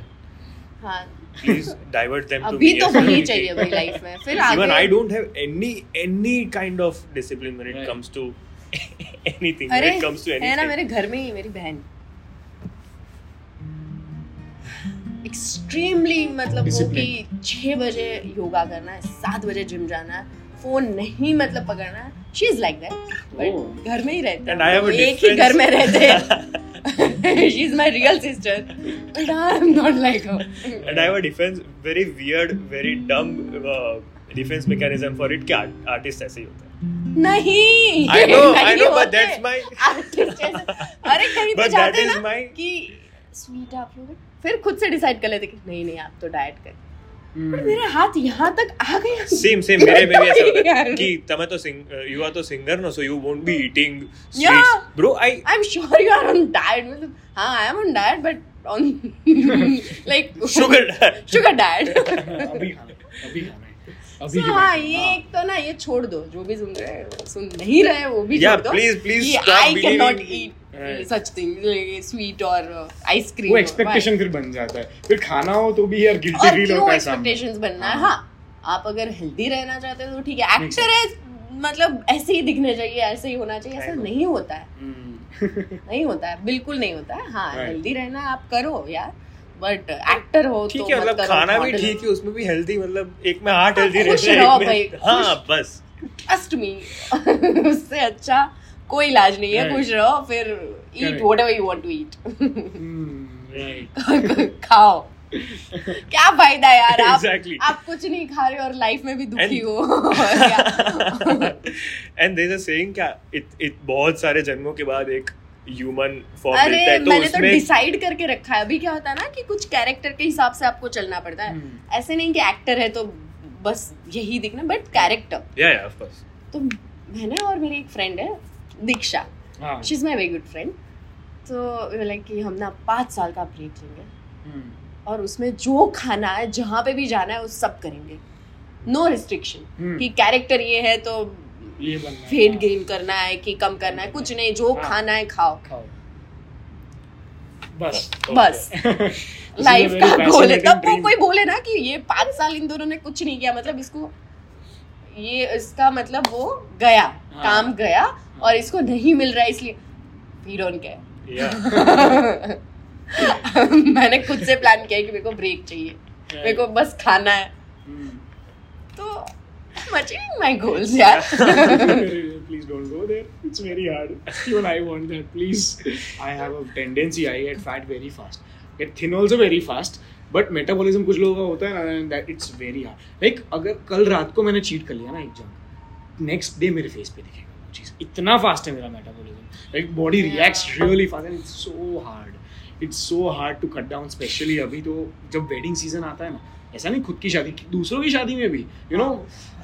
हाँ. Please divert them to me. अभी तो वही चाहिए भाई life में. फिर आगे. Even I don't have any kind of discipline when it comes to anything. अरे है ना, मेरे घर में ही मेरी बहन extremely मतलब वो कि 6 बजे योगा करना है, 7 बजे जिम जाना है, फोन नहीं मतलब पकड़ना है, she is like that, but घर में ही रहते हैं, एक ही घर में रहते हैं, she is my real sister, but I am not like her, and I have a defence, very weird very dumb defence mechanism for it, क्या आर्टिस्ट ऐसे ही होता है? नहीं, I know but that's my artist, अरे कहीं पे जाते हैं ना कि स्वीट आप लोग फिर खुद से डिसाइड कर लेते कि नहीं नहीं आप तो डाइट कर, पर मेरा हाथ यहाँ तक आ गया। सेम मेरे में भी ऐसा होता है कि तुम्हें तो यू आर तो सिंगर ना, so you won't be eating sweets, bro I am sure you are on diet, मतलब हाँ I am on diet but on like sugar diet, अभी हाँ ये एक तो ना ये छोड़ दो, जो भी सुन नहीं रहे वो भी छोड़ दो, please I can not eat such thing, sweet और आइसक्रीम, वो एक्सपेक्टेशन फिर बन जाता है, फिर खाना हो तो भी यार गिल्टी फील होता है, एक्सपेक्टेशंस बनना है। हाँ, आप अगर हेल्दी रहना चाहते हो तो ठीक है, एक्टर है मतलब ऐसे ही दिखने चाहिए, ऐसे ही होना चाहिए, ऐसा नहीं होता है, नहीं होता है, बिल्कुल नहीं होता है। हाँ, हेल्दी रहना आप करो यार, बट एक्टर हो तो मतलब खाना भी ठीक है, उसमें भी हेल्दी, मतलब एक में हार्ट हेल्दी रहता है, हाँ बस ट्रस्ट मी, उससे अच्छा कोई इलाज नहीं है, खुश रहो, फिर eat whatever you want to eat, खाओ, क्या फायदा यार, आप कुछ नहीं खा रहे और लाइफ में भी दुखी हो। And there is a saying, क्या इट बहुत सारे जन्मों के बाद एक ह्यूमन फॉर्म मिलता है, तो मैंने तो डिसाइड करके रखा है। अभी क्या होता है ना कि कुछ कैरेक्टर के हिसाब से आपको चलना पड़ता है, ऐसे नहीं कि एक्टर है तो बस यही दिखना, but character, yeah of course. तो मैंने और मेरी एक फ्रेंड है Diksha, she is my very good friend, तो लाइक कि हम ना 5 साल का ब्रेक लेंगे और उसमें जो खाना है, जहाँ पे भी जाना है, वो सब करेंगे, नो रिस्ट्रिक्शन कि कैरेक्टर ये है तो वेट गेन करना है कि कम करना है, कुछ नहीं, जो खाना है खाओ बस लाइफ का गोल है। तब वो कोई बोले ना कि ये 5 साल इन दोनों ने कुछ नहीं किया, मतलब इसको ये इसका मतलब वो गया काम गया और इसको नहीं मिल रहा है इसलिए वी डोंट केयर। मैंने खुद से प्लान किया कि मेरे को ब्रेक चाहिए, मेरे को बस खाना है, तो I'm achieving my goals यार। please don't go there. It's very hard. Even I want that, please. I have a tendency, I get fat very fast. Get thin also very fast. But metabolism कुछ लोगों का होता है ना, that it's very hard. Like अगर कल रात को मैंने cheat कर लिया ना एक जंग, next day मेरे face पे दिखेगा वो चीज़. इतना fast है मेरा metabolism. Like body reacts really fast and it's so hard. It's so hard to cut down, especially अभी तो जब wedding season आता है ना. ऐसा नहीं खुद की शादी, दूसरों की शादी में भी you know,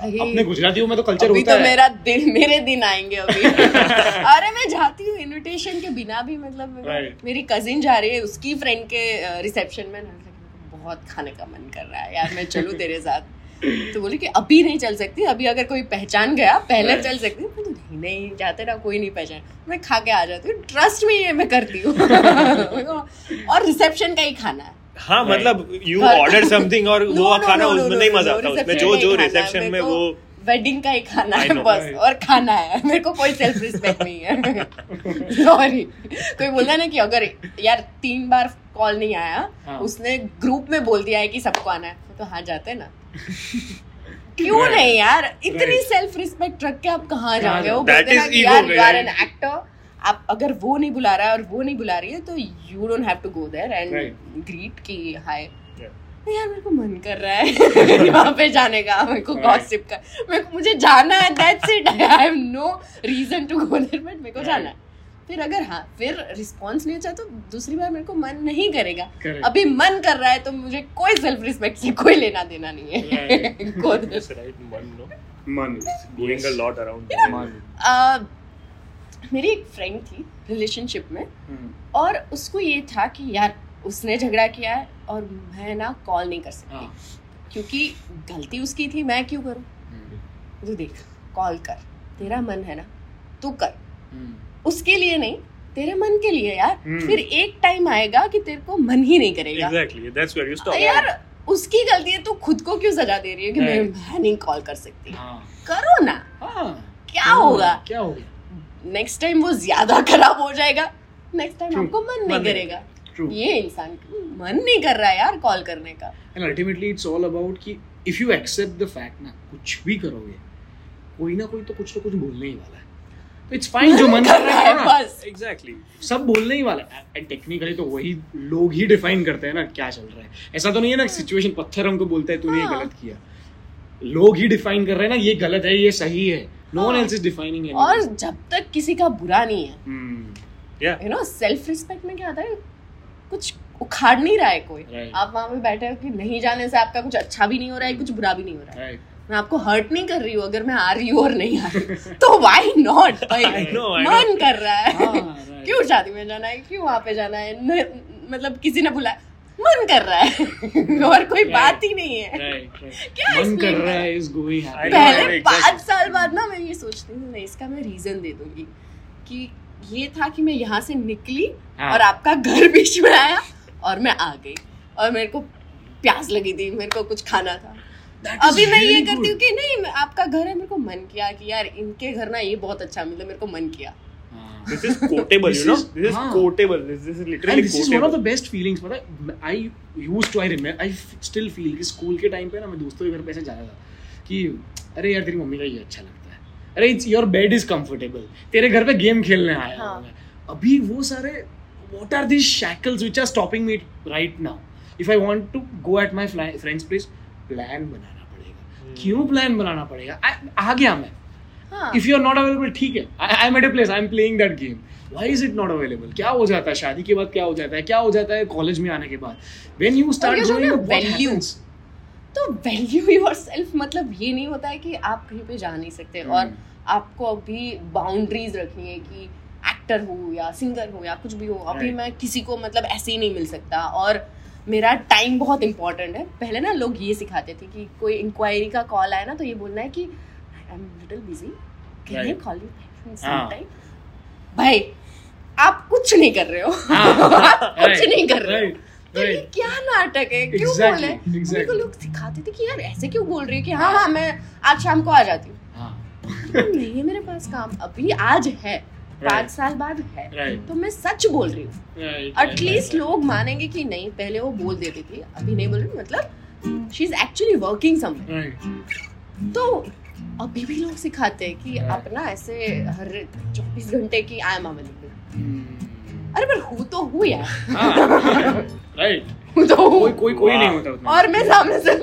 अपने गुजरातियों में तो कल्चर होता है। अभी तो मेरे दिन आएंगे अभी। अरे मैं जाती हूँ इनविटेशन के बिना भी, मतलब right. मेरी कजिन जा रही है उसकी फ्रेंड के रिसेप्शन में, बहुत खाने का मन कर रहा है यार, मैं चलूँ तेरे साथ। तो बोली कि अभी नहीं चल सकती, अभी अगर कोई पहचान गया पहले चल सकती। तो नहीं जाते ना, कोई नहीं पहचान, मैं खा के आ जाती हूँ, ट्रस्ट में ये मैं करती हूँ। और रिसेप्शन का ही खाना है। हाँ मतलब यू ऑर्डर समथिंग और वो खाना उसमें नहीं मजा आता, उसमें जो रिसेप्शन में वो वेडिंग का ही खाना है बस, और खाना है। मेरे को कोई सेल्फ रिस्पेक्ट नहीं है, सॉरी। कोई बोलता ना कि अगर यार 3 बार कॉल नहीं आया, उसने ग्रुप में बोल दिया है कि सबको आना है, तो हाँ जाते ना। क्यों नहीं यार, इतनी सेल्फ रिस्पेक्ट रख के आप कहाँ जाओगे? वो बोलते ना कि यार यू आर एन एक्टर, आप अगर वो नहीं बुला रहा है और वो नहीं बुला रही है तो you don't have to go there and greet की हाय यार मेरे को मन कर रहा है वहाँ पे जाने का, मेरे को गॉसिप का, मुझे जाना है, that's it, I have no reason to go there but मेरे को जाना है। फिर अगर हाँ फिर रिस्पॉन्स नहीं अच्छा तो दूसरी बार मेरे को मन नहीं करेगा। अभी मन कर रहा है तो मुझे कोई सेल्फ रिस्पेक्ट से कोई लेना देना नहीं है। मेरी एक फ्रेंड थी रिलेशनशिप में और उसको ये था कि यार उसने झगड़ा किया है और मैं ना कॉल नहीं कर सकती क्योंकि गलती उसकी थी, मैं क्यों करूँ? तो देख कॉल कर, तेरा मन है ना तू कर, उसके लिए नहीं, तेरे मन के लिए यार। फिर एक टाइम आएगा कि तेरे को मन ही नहीं करेगा। Exactly. That's where you stop. यार उसकी गलती है, तू खुद को क्यों सजा दे रही है कि मैं नहीं कॉल कर सकती? करो ना, क्या होगा? नेक्स्ट टाइम वो ज्यादा खराब हो जाएगा, नेक्स्ट टाइम आपको मन नहीं करेगा। ये इंसान मन नहीं कर रहा है यार कॉल करने का। And ultimately it's all about कि if you accept the fact ना, कुछ भी करोगे कोई ना कोई तो कुछ ना कुछ बोलने ही वाला है। इट्स फाइन, जो मन कर रहा है बस। एग्जैक्टली, सब बोलने ही वाला है। एंड टेक्निकली तो वही लोग ही डिफाइन करते हैं ना क्या चल रहा है। ऐसा तो नहीं है ना सिचुएशन पत्थर हमको बोलता है तूने ये गलत किया, लोग ही डिफाइन कर रहे हैं ना ये गलत है ये सही है। No one else is defining anything. और जब तक किसी का बुरा नहीं है, you know, self respect में क्या आता है, कुछ उखाड़ नहीं रहा है कोई। आप वहाँ पे बैठे हो कि नहीं जाने से आपका कुछ अच्छा भी नहीं हो रहा है, कुछ बुरा भी नहीं हो रहा है। मैं आपको हर्ट नहीं कर रही हूँ, अगर मैं आ रही हूँ और नहीं आ रही तो why not? मन कर रहा है, क्यों शादी में जाना है, क्यों वहाँ पे जाना है, मतलब किसी ने बुलाया, मन कर रहा है और कोई बात ही नहीं है। क्या मन कर रहा है इस गोइंग हैप्पी। पहले 5 साल बाद ना मैं ये सोचती हूँ, नहीं इसका मैं रीजन दे दूंगी कि ये था कि मैं यहाँ से निकली और आपका घर बीच में आया और मैं आ गई और मेरे को प्यास लगी थी, मेरे को कुछ खाना था। अभी मैं ये करती हूँ कि नहीं आपका घर है, मेरे को मन किया कि यार इनके घर ना ये बहुत अच्छा मिला, मेरे को मन किया। This is quotable, you know. This is quotable. This is literally and this quotable. Is one of the best feelings. But I used to, I remember, I still feel कि स्कूल के टाइम पे ना मैं दोस्तों के घर पे ऐसे जाता था कि अरे यार तेरी मम्मी का ये अच्छा लगता है, अरे it's your bed is comfortable, तेरे घर पे गेम खेलने आया हूँ मैं। अभी वो सारे what are these shackles which are stopping me right now? If I want to go at my friend's place, plan बनाना पड़ेगा। क्यों plan बनाना पड़ेगा? आ गया मैं। If you are not available, ठीक है, I'm at a place, I'm playing that game. Why is it not available? क्या हो जाता है शादी के बाद, क्या हो जाता है, क्या हो जाता है कॉलेज में आने के बाद, when you start doing what happens? तो value yourself, मतलब ये नहीं होता है कि आप कहीं पे जा नहीं सकते और आपको अभी boundaries रखनी है कि एक्टर हो या सिंगर हो या कुछ भी हो, अभी मैं किसी को मतलब ऐसे ही नहीं मिल सकता और मेरा टाइम बहुत इंपॉर्टेंट है। पहले ना लोग ये सिखाते थे कि कोई इंक्वायरी का कॉल आया ना तो ये बोलना है कि I'm a little busy. Can I call you back sometime? भाई आप कुछ नहीं कर रहे हो, आप कुछ नहीं कर रहे हो, तो ये क्या नाटक है? क्यों बोले? मेरे को लोग सिखाते थे कि यार ऐसे क्यों बोल रही है कि हाँ हाँ मैं आज शाम को आ जाती हूँ। नहीं है मेरे पास काम, अभी आज है, 5 साल बाद है, तो मैं सच बोल रही हूँ। एटलीस्ट लोग मानेंगे कि नहीं, पहले वो बोल देती थी, अभी नहीं बोल रही, मतलब she is actually working somewhere. तो अभी भी लोग सिखाते हैं कि आप ना ऐसे हर 24 घंटे की आई एम अवेलेबल, अरे पर हूँ तो हूँ यार, राइट, हूँ तो हूँ, कोई नहीं होता उतना। और मैं सामने से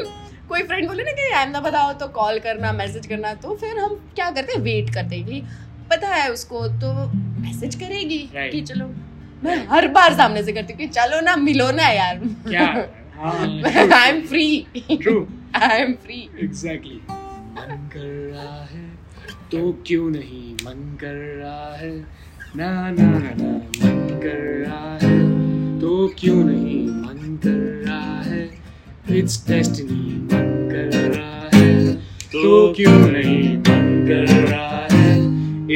कोई फ्रेंड बोले ना कि आई एम ना बताओ तो कॉल करना मैसेज करना, तो फिर हम क्या करते हैं वेट करते हैं कि पता है उसको तो मैसेज करेगी कि चलो, मैं हर बार सामने से करती हूँ कि चलो ना मिलो ना यार, I am free, true I am free, exactly. मन कर रहा है तो क्यों नहीं, मन कर रहा है ना ना ना, मन कर रहा है तो क्यों नहीं, मन कर रहा है इट्स डेस्टिनी, मन कर रहा है तो क्यों नहीं, मन कर रहा है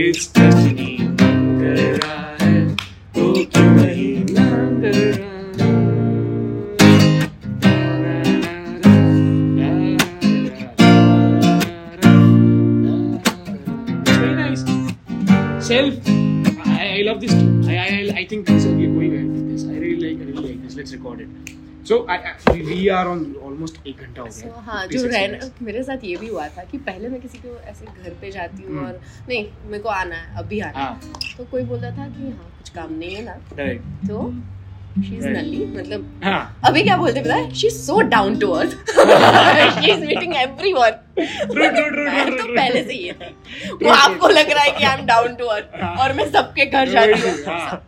इट्स डेस्टिनी, मन कर रहा है तो क्यों नहीं, मन कर रहा है। I love this too. I think this will be going ahead with this. I really like this. Let's record it. So we are on almost 1 घंटा हो गया। हाँ, जो रहना मेरे साथ ये भी हुआ था कि पहले मैं किसी को ऐसे घर पे जाती हूँ और नहीं मेरे को आना है अभी आना है, तो कोई बोलता था कि हाँ कुछ काम नहीं है ना, तो she's नली मतलब अभी क्या बोलते पता है, she's so down to earth, she's meeting everyone, तो पहले से ये थी वो आपको लग रहा है कि I'm down to earth और मैं सबके घर जाती हूँ,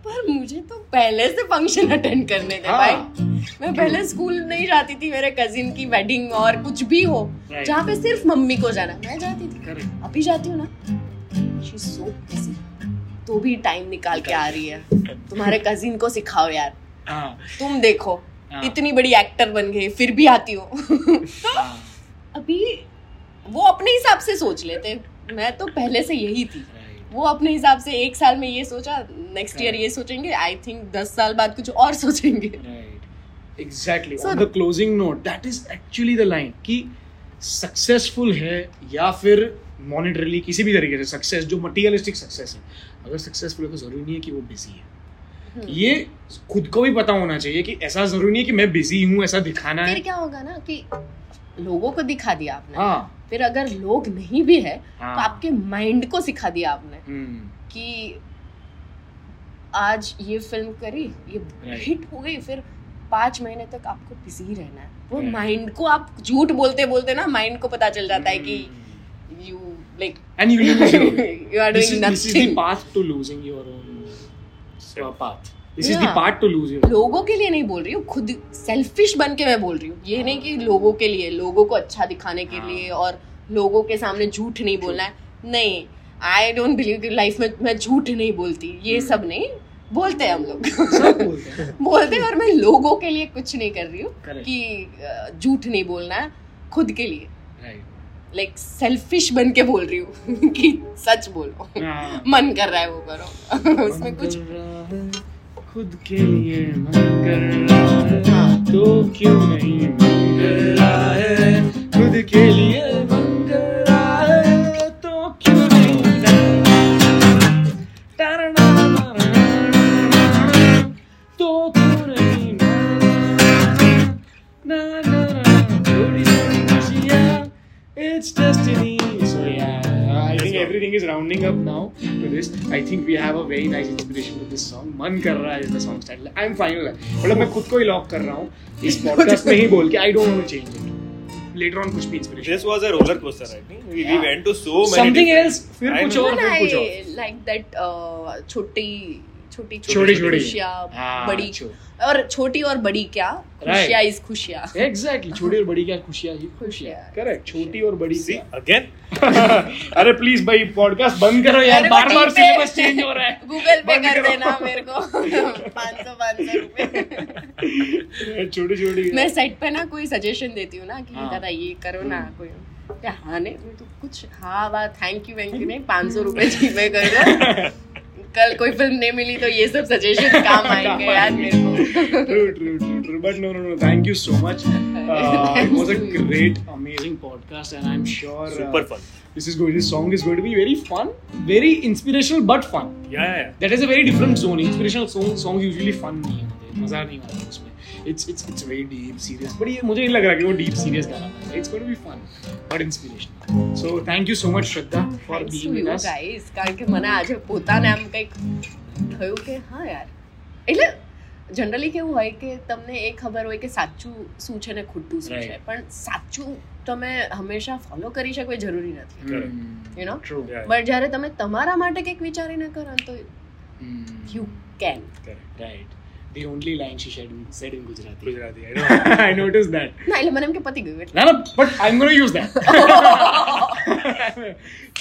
पर मुझे तो पहले से फंक्शन अटेंड करने थे भाई। मैं पहले स्कूल नहीं जाती थी, मेरे कजिन की वेडिंग और कुछ भी हो जहाँ पे सिर्फ मम्मी को जाना, मैं जाती थी, अभी जाती हूँ ना, she's so busy, तो भी टाइम निकाल के आ रही है, तुम्हारे कजिन को सिखाओ यार, तुम देखो इतनी बड़ी एक्टर बन गई फिर भी आती हो। अभी वो अपने हिसाब से सोच लेते, मैं तो पहले से यही थी, वो अपने हिसाब से 1 साल में ये सोचा, नेक्स्ट ईयर ये सोचेंगे, आई थिंक 10 साल बाद कुछ और सोचेंगे। Exactly. On the closing note, that is actually the line कि सक्सेसफुल है या फिर मॉनिटरली किसी भी तरीके से सक्सेस, जो मटीरियलिस्टिक सक्सेस है, अगर सक्सेसफुल है तो जरूरी नहीं है कि वो बिजी है। ये खुद को भी पता होना चाहिए कि ऐसा जरूरी नहीं है कि मैं बिजी हूँ, ऐसा दिखाना है। फिर क्या होगा ना कि लोगों को दिखा दिया आपने, फिर अगर लोग नहीं भी है तो आपके माइंड को सिखा दिया आपने कि आज ये फिल्म करी, ये हिट हो गई, फिर 5 महीने तक आपको बिजी ही रहना है। वो माइंड को आप झूठ बोलते बोलते ना माइंड को पता चल जाता है कि you like and you you are doing nothing, this is the path to losing your own path, this is the part to lose your. लोगों के लिए नहीं बोल रही हूँ, खुद सेल्फिश बन के मैं बोल रही हूँ, ये नहीं कि लोगों के लिए, लोगों को अच्छा दिखाने के लिए और लोगों के सामने झूठ नहीं बोलना है। नहीं, आई डोंट बिलीव कि लाइफ में मैं झूठ नहीं बोलती, ये सब नहीं बोलते हम लोग, बोलते हैं। और मैं लोगों के लिए कुछ नहीं कर रही हूँ कि झूठ नहीं बोलना है, खुद के लिए लाइक सेल्फिश बन के बोल रही हूँ कि सच बोलो, मन कर रहा है वो करो, उसमें कुछ खुद के लिए मन कर रहा है तो क्यों नहीं, मन कर रहा है खुद के लिए, मन कर रहा है तो क्यों नहीं। It's destiny. So yeah, I think everything is rounding up now to this. I think we have a very nice inspiration with this song. Man kar raha is the song's title. I'm fine with that. मतलब मैं खुद को ही lock कर रहा हूँ इस podcast में ही बोल के, I don't want to change it. Later on कुछ भी inspiration. This was a roller coaster, I think. We went to so many. Something else. फिर कुछ और, फिर कुछ और. I like that छोटी खुशियाँ, बड़ी और छोटी और बड़ी क्या खुशियाँ, इस खुशियाँ, एग्जैक्टली, छोटी और बड़ी क्या खुशियाँ, ये खुशियाँ, करेक्ट, छोटी और बड़ी सी अगेन। अरे प्लीज भाई पॉडकास्ट बंद करो यार, बार-बार सिलेबस चेंज हो रहा है, गूगल पे कर देना मेरे को 500 ₹। छोटी मैं साइट पे ना कोई सजेशन देती हूँ ना कि दादा ये करो ना, कोई हाँ नहीं तो कुछ हाँ वाह थैंक यू वैंक यू नहीं, 500 रुपये जीपे कर दो, कल कोई फिल्म नहीं मिली तो ये सब सजेशन काम आएंगे यार मेरे को। True. But no. Thank you so much. It was a great, amazing podcast and I'm sure super fun. This song is going to be very fun, very inspirational but fun. Yeah. That is a very different zone. Inspirational songs usually fun नहीं होते, मजा नहीं आता उसमें. It's very deep, serious. But ये मुझे नहीं लग रहा कि वो deep, serious गाना है. It's going to be fun, but inspirational. So thank you so much, Shraddha, for being with us. Guys, कारण कि मना आज પોતાને આમ કંઈક થયું કે હા યાર. એટલે જનરલી કેવું હોય કે તમને એ ખબર હોય કે સાચું શું છે ને ખોટું શું છે, પણ સાચું તમે હંમેશા ફોલો કરી શકો એ જરૂરી નથી. યુ નો બટ જ્યારે તમે તમારા માટે કંઈક વિચારીને કરો તો you can. Right. The only line she said in Gujarati. I know. I noticed that. No, I mean, I'm going to but I'm going to use that.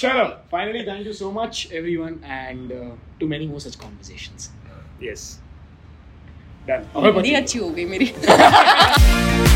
Chalo, finally, thank you so much, everyone, and to many more such conversations. Yes. Done. Very अच्छी हो गई मेरी.